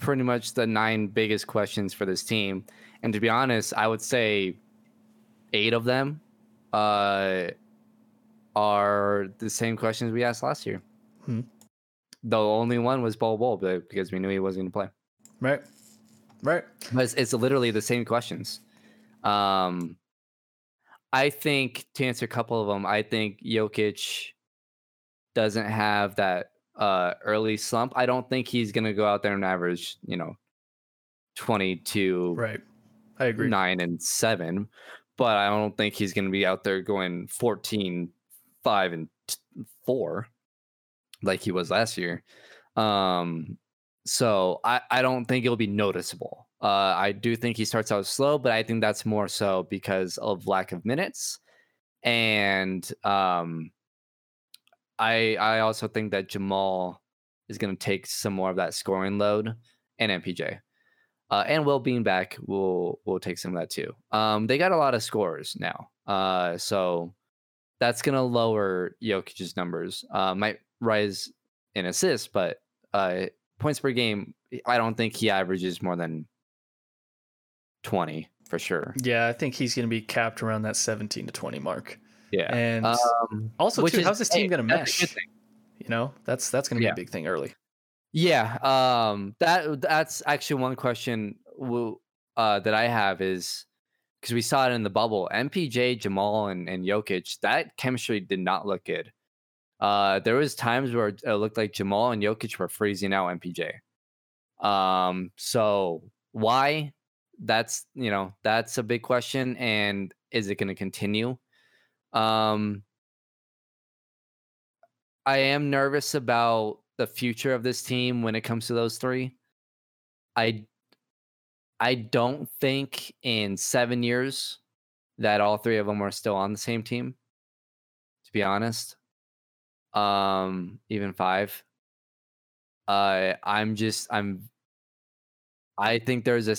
pretty much the 9 biggest questions for this team. And to be honest, I would say 8 of them are the same questions we asked last year. Hmm. The only one was Bol Bol, because we knew he wasn't going to play. Right. But it's literally the same questions. I think, to answer a couple of them, I think Jokic doesn't have that early slump. I don't think he's going to go out there and average, 22, right? I agree, 9 and 7, but I don't think he's going to be out there going 14, 5 and four like he was last year. So I don't think it'll be noticeable. I do think he starts out slow, but I think that's more so because of lack of minutes. And I also think that Jamal is going to take some more of that scoring load, and MPJ. And Will being back will take some of that too. They got a lot of scorers now. So that's going to lower Jokic's numbers. Might rise in assists, but points per game, I don't think he averages more than 20 for sure. Yeah, I think he's going to be capped around that 17 to 20 mark. Yeah. And also, too, how's this team going to mesh? You know, that's going to be a big thing early. Yeah, that's actually one question that I have is, because we saw it in the bubble, MPJ, Jamal, and Jokic, that chemistry did not look good. There was times where it looked like Jamal and Jokic were freezing out MPJ. So why? That's a big question, and is it going to continue? I am nervous about the future of this team when it comes to those three. I don't think in 7 years that all three of them are still on the same team, to be honest. Even five. I think there's a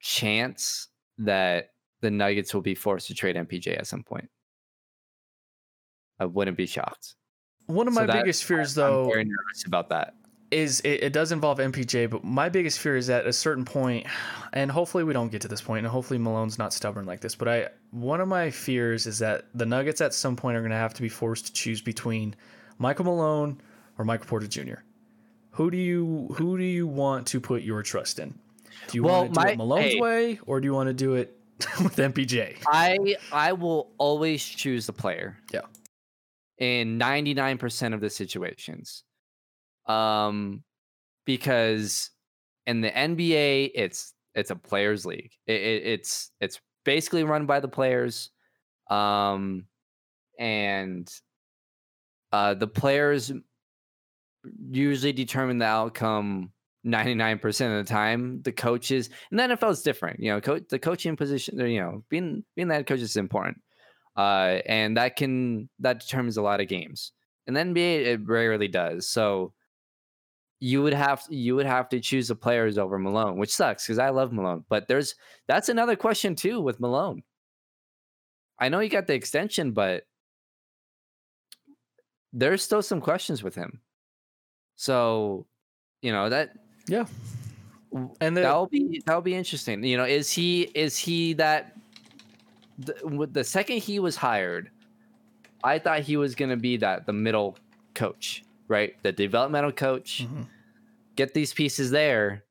chance that the Nuggets will be forced to trade MPJ at some point. I wouldn't be shocked. One of my biggest fears, though, I'm very nervous about that. It does involve MPJ, but my biggest fear is at a certain point, and hopefully we don't get to this point, and hopefully Malone's not stubborn like this, but one of my fears is that the Nuggets at some point are going to have to be forced to choose between Michael Malone or Michael Porter Jr. Who do you want to put your trust in? Do you want to do it Malone's way, or do you want to do it with MPJ? I will always choose the player. Yeah. In 99% of the situations. Because in the NBA, it's a players' league. It's basically run by the players. And the players usually determine the outcome 99% of the time. The coaches, and the NFL is different. The coaching position, being the head coach is important. And that determines a lot of games. In the NBA, it rarely does. So you would have to choose the players over Malone, which sucks because I love Malone. But that's another question too with Malone. I know he got the extension, but there's still some questions with him. So, and that'll be interesting. Is he that? The second he was hired, I thought he was going to be the middle coach, right? The developmental coach, mm-hmm. Get these pieces there,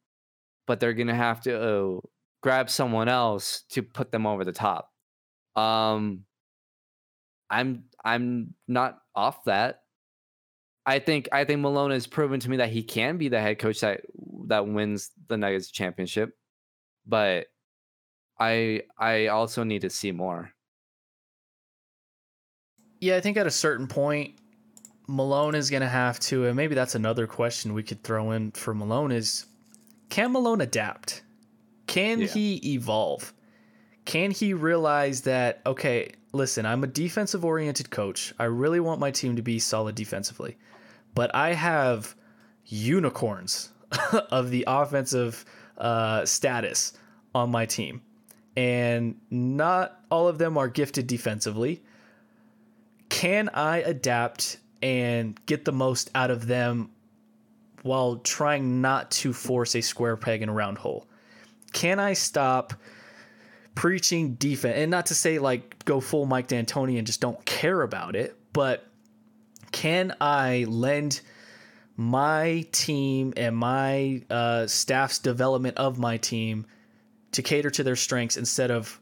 but they're going to have to grab someone else to put them over the top. I'm not off that. I think Malone has proven to me that he can be the head coach that wins the Nuggets championship, but I also need to see more. Yeah, I think at a certain point, Malone is going to have to, and maybe that's another question we could throw in for Malone is, can Malone adapt? Can he evolve? Can he realize that, okay, listen, I'm a defensive-oriented coach. I really want my team to be solid defensively, but I have unicorns of the offensive status on my team. And not all of them are gifted defensively. Can I adapt and get the most out of them while trying not to force a square peg in a round hole? Can I stop preaching defense? And not to say go full Mike D'Antoni and just don't care about it, but can I lend my team and my staff's development of my team to cater to their strengths instead of,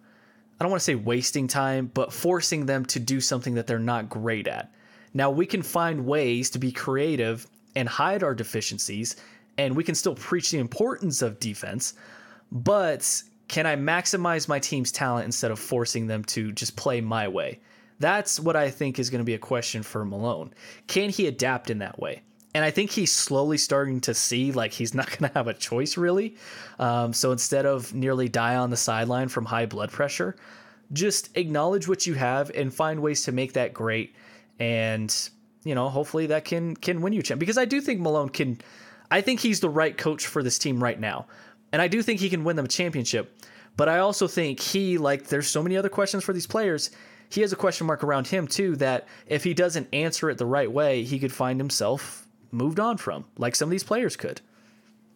I don't want to say wasting time, but forcing them to do something that they're not great at? Now, we can find ways to be creative and hide our deficiencies, and we can still preach the importance of defense, but can I maximize my team's talent instead of forcing them to just play my way? That's what I think is going to be a question for Malone. Can he adapt in that way? And I think he's slowly starting to see like he's not going to have a choice, really. So instead of nearly die on the sideline from high blood pressure, just acknowledge what you have and find ways to make that great. And, you know, hopefully that can win you a champ, because I do think Malone can. I think he's the right coach for this team right now. And I do think he can win them a championship. But I also think he, like, there's so many other questions for these players. He has a question mark around him, too, that if he doesn't answer it the right way, he could find himself moved on from, like some of these players could.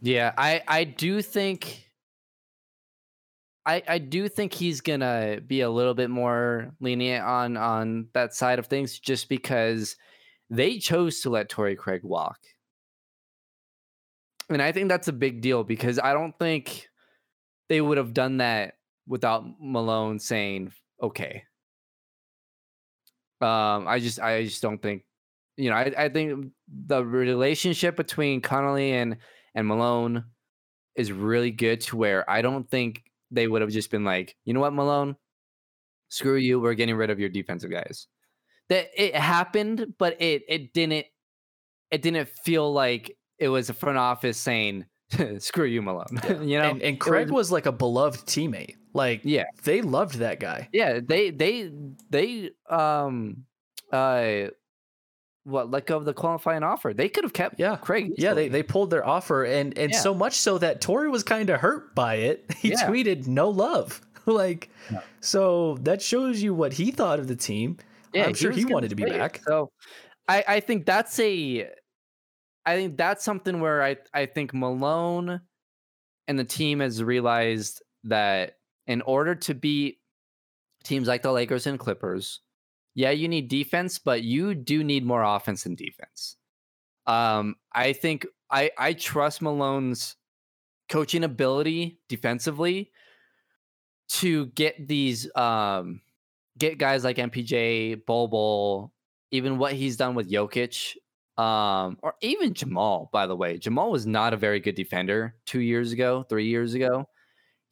Yeah, I do think I do think he's going to be a little bit more lenient on that side of things, just because they chose to let Torrey Craig walk. And I think that's a big deal, because I don't think they would have done that without Malone saying, okay. I just don't think, you know, I think the relationship between Connolly and Malone is really good, to where I don't think they would have just been like, you know what, Malone, screw you, we're getting rid of your defensive guys. That it happened, but it didn't feel like it was a front office saying, screw you, Malone. Yeah. You know, and Craig was like a beloved teammate. Like, yeah, they loved that guy. Yeah, they let go of the qualifying offer. They could have kept Craig. Easily. Yeah, they pulled their offer, and so much so that Torrey was kind of hurt by it. He tweeted no love. Like, so that shows you what he thought of the team. Yeah, I'm sure he wanted to be back. So I think that's something where I think Malone and the team has realized that in order to beat teams like the Lakers and Clippers, yeah, you need defense, but you do need more offense than defense. I think I trust Malone's coaching ability defensively to get these get guys like MPJ, Bol Bol, even what he's done with Jokic. Or even Jamal, by the way. Jamal was not a very good defender 3 years ago.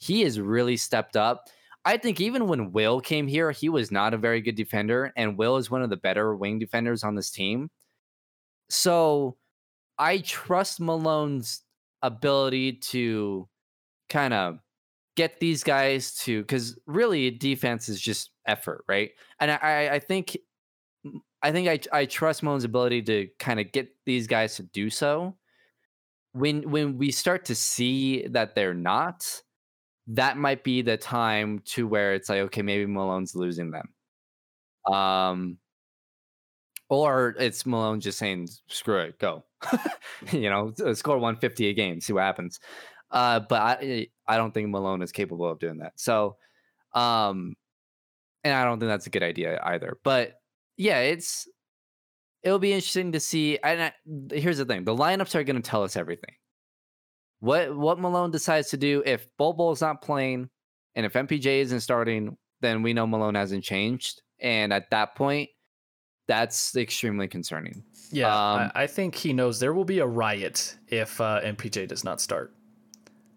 He has really stepped up. I think even when Will came here, he was not a very good defender, and Will is one of the better wing defenders on this team. So I trust Malone's ability to kind of get these guys to, because really defense is just effort, right? And I think I trust Malone's ability to kind of get these guys to do so. When we start to see that they're not, that might be the time to where it's like, okay, maybe Malone's losing them. Or it's Malone just saying, screw it, go. You know, score 150 a game, see what happens. But I don't think Malone is capable of doing that. So, and I don't think that's a good idea either. But yeah, it'll be interesting to see. And here's the thing: the lineups are going to tell us everything. What Malone decides to do. If Bol Bol's not playing, and if MPJ isn't starting, then we know Malone hasn't changed. And at that point, that's extremely concerning. Yeah, I think he knows there will be a riot if MPJ does not start.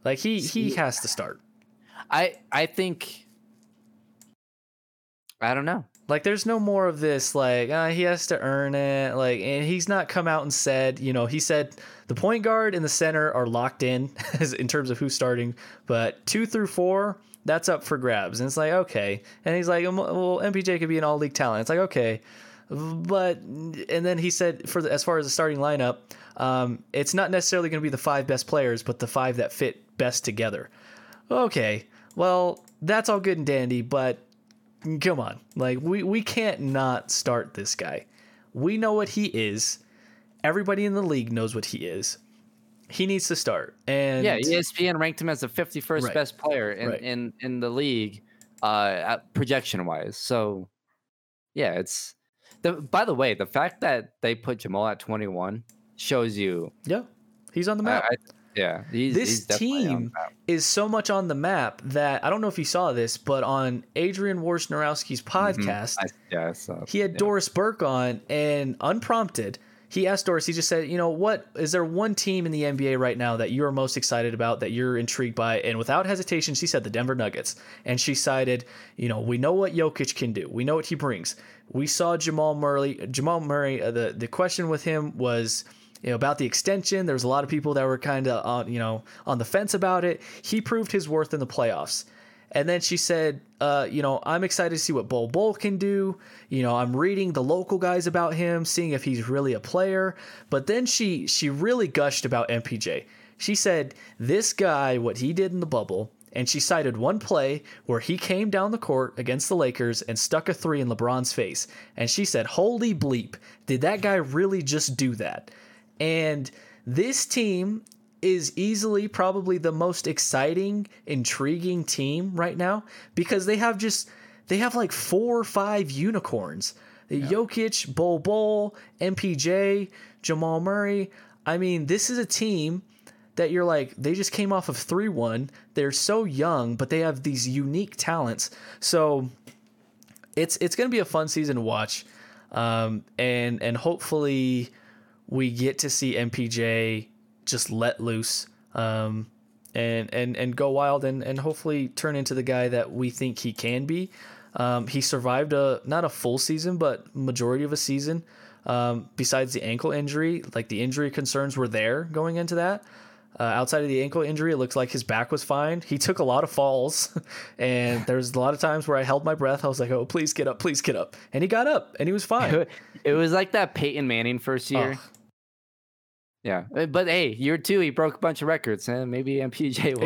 Like he has to start. I think. I don't know. Like, there's no more of this, like, he has to earn it. Like, and he's not come out and said, you know, he said the point guard and the center are locked in in terms of who's starting. But 2 through 4, that's up for grabs. And it's like, okay. And he's like, well, MPJ could be an all-league talent. It's like, okay. But, and then he said, for the, as far as the starting lineup, it's not necessarily going to be the 5 best players, but the 5 that fit best together. Okay. Well, that's all good and dandy, but come on, like we can't not start this guy. We know what he is. Everybody in the league knows what he is. He needs to start. And yeah, ESPN ranked him as the 51st best player in the league, projection wise. So yeah, it's by the way, the fact that they put Jamal at 21 shows you. Yeah, he's on the map. Yeah, this team is so much on the map that I don't know if you saw this, but on Adrian Wojnarowski's podcast, I saw, he had Doris Burke on, and unprompted, he asked Doris, he just said, you know, what is there one team in the NBA right now that you're most excited about, that you're intrigued by? And without hesitation, she said the Denver Nuggets. And she cited, you know, we know what Jokic can do. We know what he brings. We saw Jamal Murray, the question with him was, you know, about the extension. There was a lot of people that were kind of on, you know, on the fence about it. He proved his worth in the playoffs. And then she said, you know, I'm excited to see what Bol Bol can do. You know, I'm reading the local guys about him, seeing if he's really a player. But then she really gushed about MPJ. She said, this guy, what he did in the bubble, and she cited one play where he came down the court against the Lakers and stuck a three in LeBron's face. And she said, holy bleep, did that guy really just do that? And this team is easily probably the most exciting, intriguing team right now, because they have like 4 or 5 unicorns. Yeah. Jokic, Bol Bol, MPJ, Jamal Murray. I mean, this is a team that you're like, they just came off of 3-1. They're so young, but they have these unique talents. So it's going to be a fun season to watch. And hopefully we get to see MPJ just let loose and go wild and hopefully turn into the guy that we think he can be. He survived not a full season, but majority of a season. Besides the ankle injury, like the injury concerns were there going into that. Outside of the ankle injury, it looks like his back was fine. He took a lot of falls, and there was a lot of times where I held my breath. I was like, oh, please get up. And he got up, and he was fine. It was like that Peyton Manning first year. Oh. Yeah, but hey, year 2, he broke a bunch of records, and maybe MPJ will.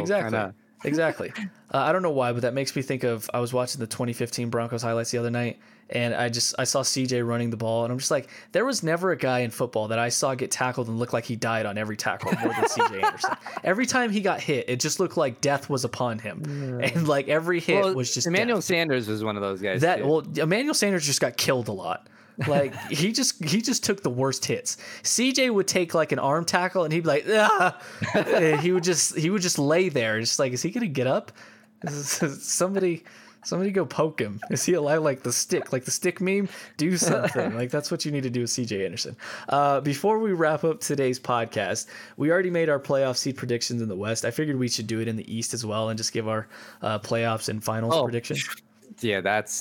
Exactly. I don't know why, but that makes me think of, I was watching the 2015 Broncos highlights the other night, and I saw CJ running the ball, and I'm just like, there was never a guy in football that I saw get tackled and look like he died on every tackle more than CJ Anderson. Every time he got hit, it just looked like death was upon him, and like every hit was just Emmanuel death. Sanders was one of those guys. Emmanuel Sanders just got killed a lot. Like he just took the worst hits. CJ would take like an arm tackle and he'd be like, ah! And he would just lay there, just like, is he gonna get up? Somebody go poke him. Is he alive? Like the stick meme? Do something. Like that's what you need to do with CJ Anderson. Before we wrap up today's podcast, we already made our playoff seed predictions in the West. I figured we should do it in the East as well and just give our playoffs and finals predictions. Yeah, that's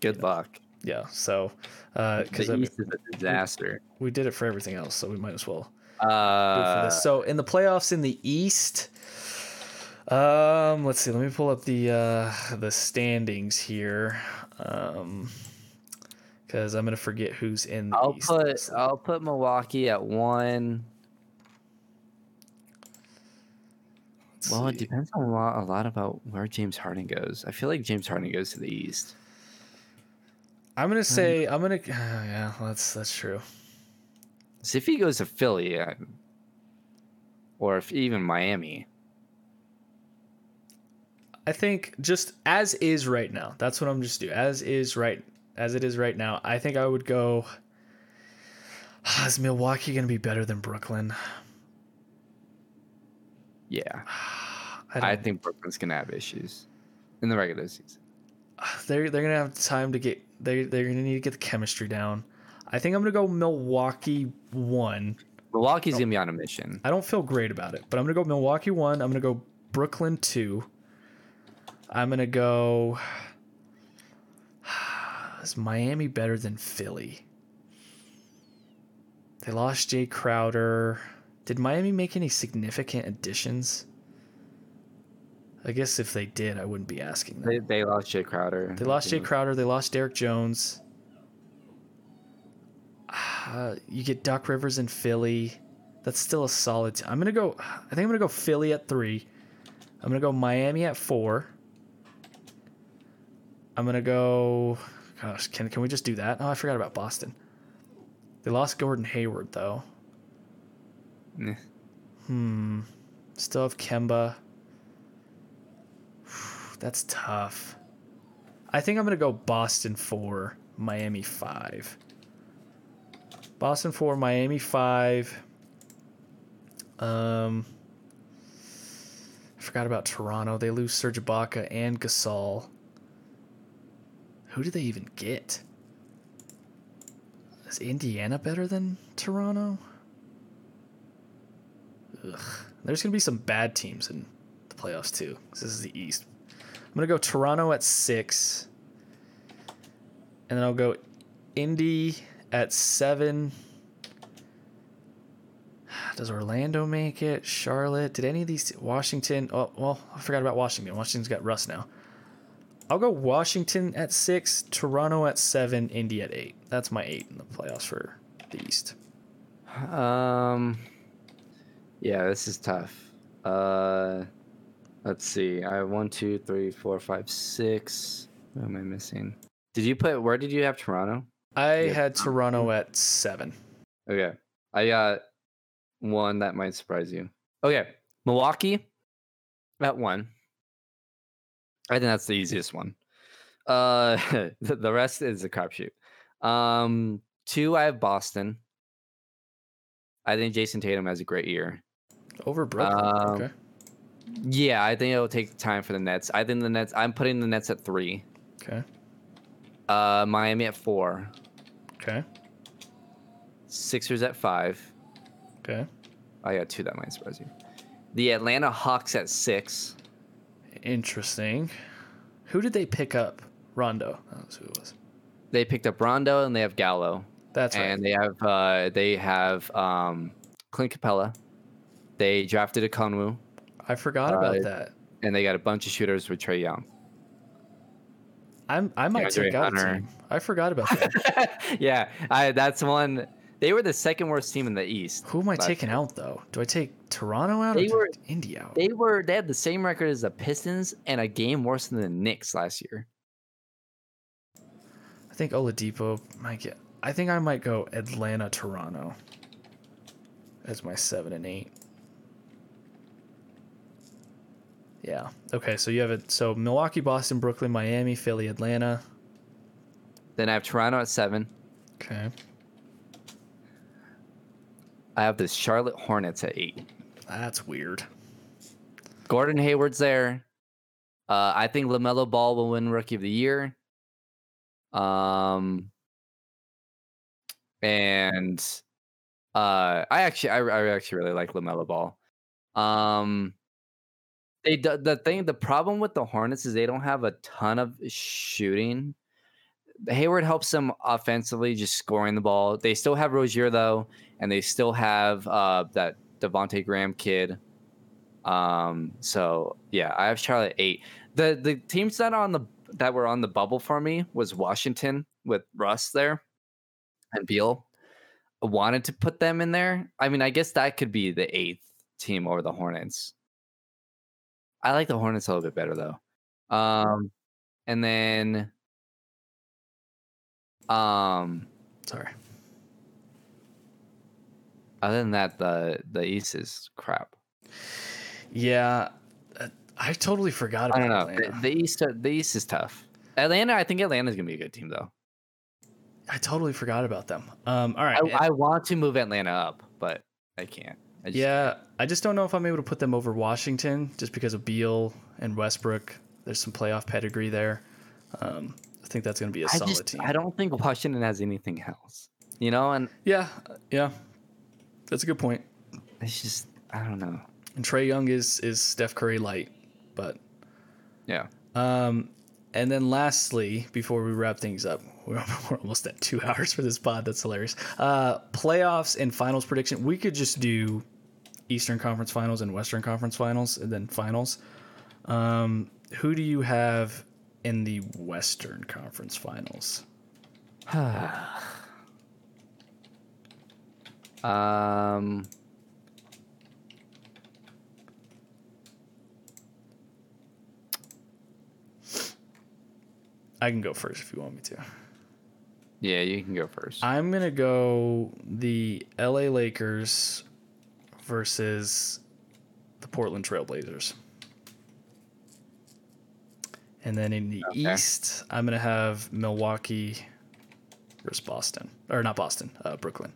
good luck. Yeah, so because the East is a disaster. We did it for everything else, so we might as well do it for this. So in the playoffs in the East, let's see. Let me pull up the standings here, because I'm gonna forget who's in the East. I'll put Milwaukee at 1. Well, it depends a lot about where James Harden goes. I feel like James Harden goes to the East. I'm gonna say yeah, that's true. So if he goes to Philly, or if even Miami, I think just as is right now. That's what I'm just doing. As it is right now. I think I would go. Is Milwaukee gonna be better than Brooklyn? Yeah, I think Brooklyn's gonna have issues in the regular season. They're gonna have time to get. They're gonna need to get the chemistry down. I think I'm gonna go Milwaukee 1. Milwaukee's gonna be on a mission. I don't feel great about it, but I'm gonna go Milwaukee 1. I'm gonna go Brooklyn 2. I'm gonna go. Is Miami better than Philly? They lost Jay Crowder. Did Miami make any significant additions? I guess if they did, I wouldn't be asking them. They lost Jay Crowder. They lost Derek Jones. You get Doc Rivers in Philly. That's still a solid team. I'm going to go Philly at 3. I'm going to go Miami at 4. I'm going to go... Gosh, can we just do that? Oh, I forgot about Boston. They lost Gordon Hayward, though. Nah. Still have Kemba. That's tough. I think I'm going to go Boston 4, Miami 5. Boston 4, Miami 5. I forgot about Toronto. They lose Serge Ibaka and Gasol. Who did they even get? Is Indiana better than Toronto? Ugh. There's going to be some bad teams in the playoffs, too, because this is the East. I'm going to go Toronto at 6. And then I'll go Indy at 7. Does Orlando make it? Charlotte? Did any of these... Washington... Oh, well, I forgot about Washington. Washington's got Russ now. I'll go Washington at 6, Toronto at 7, Indy at 8. That's my 8 in the playoffs for the East. Yeah, this is tough. Let's see. I have 1, 2, 3, 4, 5, 6. What am I missing? Did you put... Where did you have Toronto? I had Toronto at 7. Okay. I got... one that might surprise you. Okay, Milwaukee at 1. I think that's the easiest one. The rest is a crapshoot. 2, I have Boston. I think Jason Tatum has a great year. Over Brooklyn. Okay. Yeah, I think it'll take time for the Nets. I think the Nets. I'm putting the Nets at 3. Okay. Miami at 4. Okay. Sixers at 5. Okay. I got 2 that might surprise you. The Atlanta Hawks at 6. Interesting. Who did they pick up? Rondo. That's who it was. They picked up Rondo, and they have Gallo. That's right. And they have Clint Capella. They drafted a Konwu. I forgot about that. And they got a bunch of shooters with Trae Young. I might take out a team. I forgot about that. Yeah, that's one. They were the second worst team in the East. Who am I taking out, though? Do I take Toronto out or Indy out? They had the same record as the Pistons and a game worse than the Knicks last year. I think Oladipo might get... I think I might go Atlanta-Toronto as my 7 and 8. Yeah. Okay, so you have it. So Milwaukee, Boston, Brooklyn, Miami, Philly, Atlanta. Then I have Toronto at 7. Okay. I have the Charlotte Hornets at 8. That's weird. Gordon Hayward's there. I think LaMelo Ball will win Rookie of the Year. I actually really like LaMelo Ball. The problem with the Hornets is they don't have a ton of shooting. Hayward helps them offensively, just scoring the ball. They still have Rozier, though, and they still have that Devontae Graham kid. So, yeah, I have Charlotte 8. The teams that were on the bubble for me was Washington with Russ there and Beal. I wanted to put them in there. I mean, I guess that could be the 8th team over the Hornets. I like the Hornets a little bit better, though. And then... sorry. Other than that, the East is crap. Yeah, I totally forgot about Atlanta. The East is tough. Atlanta, I think Atlanta's gonna be a good team though. I totally forgot about them. All right, I want to move Atlanta up, but I can't. I just don't know if I'm able to put them over Washington just because of Beal and Westbrook. There's some playoff pedigree there. I think that's going to be a solid team. I don't think Washington has anything else, you know. And yeah, that's a good point. It's just I don't know. And Trae Young is Steph Curry light, but yeah. And then lastly, before we wrap things up, we're almost at 2 hours for this pod. That's hilarious. Playoffs and finals prediction. We could just do Eastern Conference Finals and Western Conference Finals, and then finals. Who do you have in the Western Conference Finals? I can go first if you want me to. Yeah, you can go first. I'm going to go the LA Lakers versus the Portland Trail Blazers. And then in the East, I'm going to have Milwaukee versus Boston. Or not Boston, Brooklyn.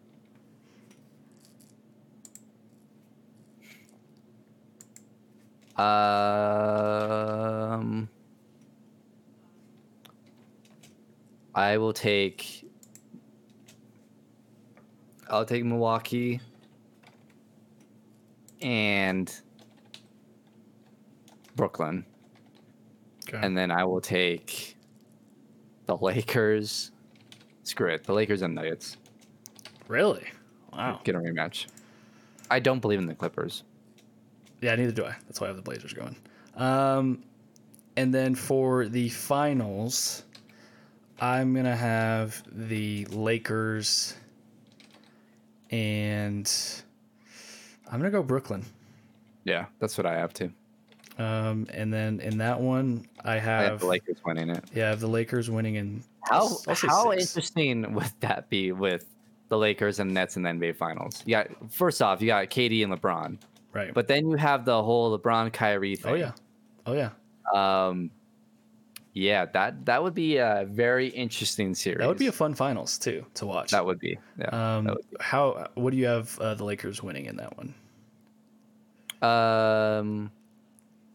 I will take I'll take Milwaukee. And Brooklyn. Okay. And then I will take the Lakers. Screw it. The Lakers and Nuggets. Really? Wow. Get a rematch. I don't believe in the Clippers. Yeah, neither do I. That's why I have the Blazers going. And then for the finals, I'm going to have the Lakers and I'm going to go Brooklyn. Yeah, that's what I have too. And then in that one, I have the Lakers winning it. Yeah, I have the Lakers winning in. How interesting would that be with the Lakers and Nets in the NBA Finals? Yeah, first off, you got KD and LeBron. Right. But then you have the whole LeBron-Kyrie thing. Oh, yeah. Yeah, that would be a very interesting series. That would be a fun finals, too, to watch. That would be. Yeah, What do you have the Lakers winning in that one?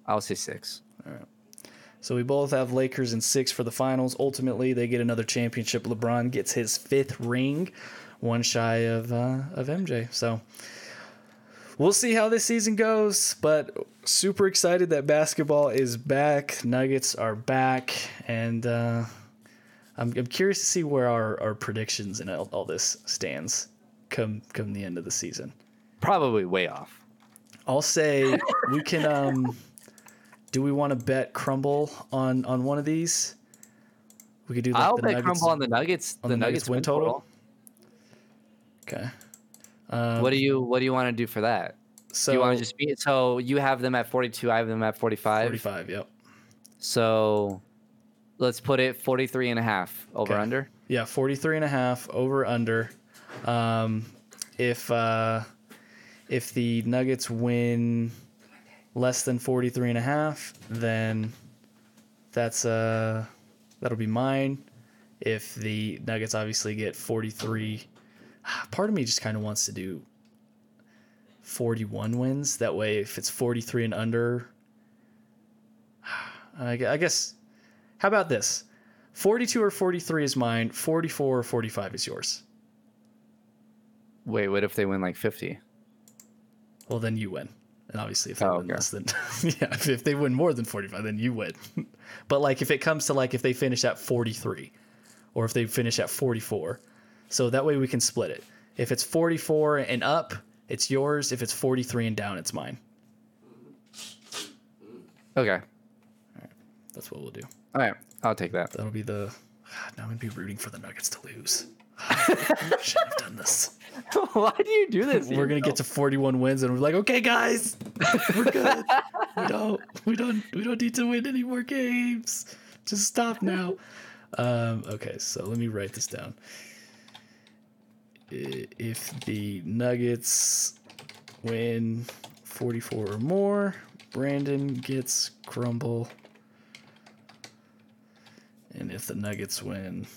I'll say 6. All right. So we both have Lakers in 6 for the finals. Ultimately, they get another championship. LeBron gets his 5th ring, one shy of MJ. So we'll see how this season goes, but super excited that basketball is back. Nuggets are back, and I'm curious to see where our predictions and all this stands come the end of the season. Probably way off. I'll say we can. Do we want to bet Crumble on one of these? We could do. I'll bet Crumble on the Nuggets. On the Nuggets win total. Okay. What do you want to do for that? So you want to just be so you have them at 42. I have them at 45. 45. Yep. So let's put it 43.5 over under. Yeah, 43.5 over under. If the Nuggets win less than 43.5, then that's that'll be mine. If the Nuggets obviously get 43, part of me just kind of wants to do 41 wins. That way, if it's 43 and under, I guess. How about this? 42 or 43 is mine. 44 or 45 is yours. Wait, what if they win like 50? Well, then you win. And obviously, if they win less than, yeah, if they win more than 45, then you win. But like, if it comes to like, if they finish at 43 or if they finish at 44, so that way we can split it. If it's 44 and up, it's yours. If it's 43 and down, it's mine. Okay. All right. That's what we'll do. All right. I'll take that. That'll be now I'm going to be rooting for the Nuggets to lose. I shouldn't have done this. Why do you do this? We're going to get to 41 wins and we're like, okay, guys, we're good. We don't need to win any more games. Just stop now. Okay, so let me write this down. If the Nuggets win 44 or more, Brandon gets Crumble. And if the Nuggets win...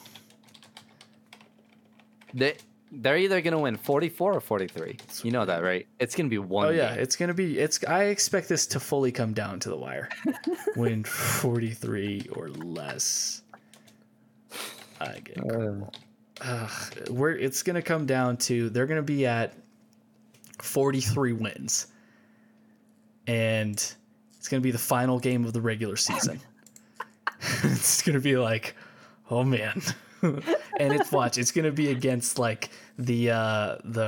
They're either going to win 44 or 43. You know that, right? It's going to be one. Oh, yeah. Game. It's going to be. I expect this to fully come down to the wire. Win 43 or less. I get it. It's going to come down to they're going to be at 43 wins. And it's going to be the final game of the regular season. It's going to be like, oh, man. And it's going to be against like the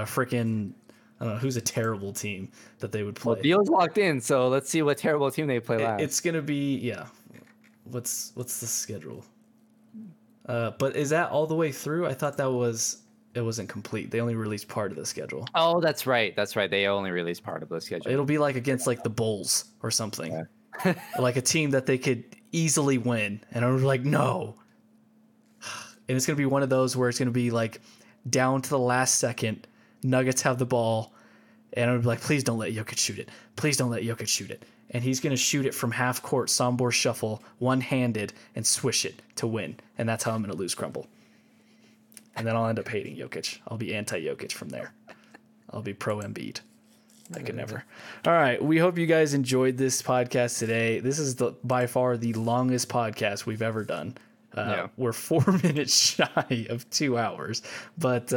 freaking I don't know who's a terrible team that they would play. Well, Beal's locked in, so let's see what terrible team they play last. It's going to be What's the schedule? But is that all the way through? I thought it wasn't complete. They only released part of the schedule. Oh, that's right. They only released part of the schedule. It'll be like against like the Bulls or something. Yeah. Like a team that they could easily win, and I was like, no. And it's going to be one of those where it's going to be like down to the last second. Nuggets have the ball. And I'm like, please don't let Jokic shoot it. Please don't let Jokic shoot it. And he's going to shoot it from half court, Sombor shuffle, one-handed, and swish it to win. And that's how I'm going to lose Crumble. And then I'll end up hating Jokic. I'll be anti-Jokic from there. I'll be pro-Embiid. I could never. All right. We hope you guys enjoyed this podcast today. This is by far the longest podcast we've ever done. We're 4 minutes shy of 2 hours, but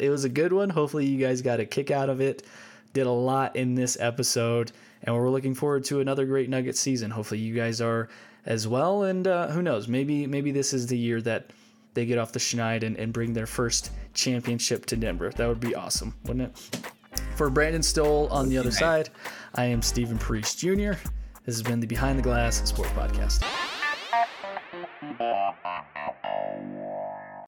it was a good one. Hopefully you guys got a kick out of it. Did a lot in this episode, and we're looking forward to another great Nuggets season. Hopefully you guys are as well, and who knows? Maybe this is the year that they get off the schneid and bring their first championship to Denver. That would be awesome, wouldn't it? For Brandon Stoll on the other side, I am Stephen Priest Jr. This has been the Behind the Glass Sports Podcast.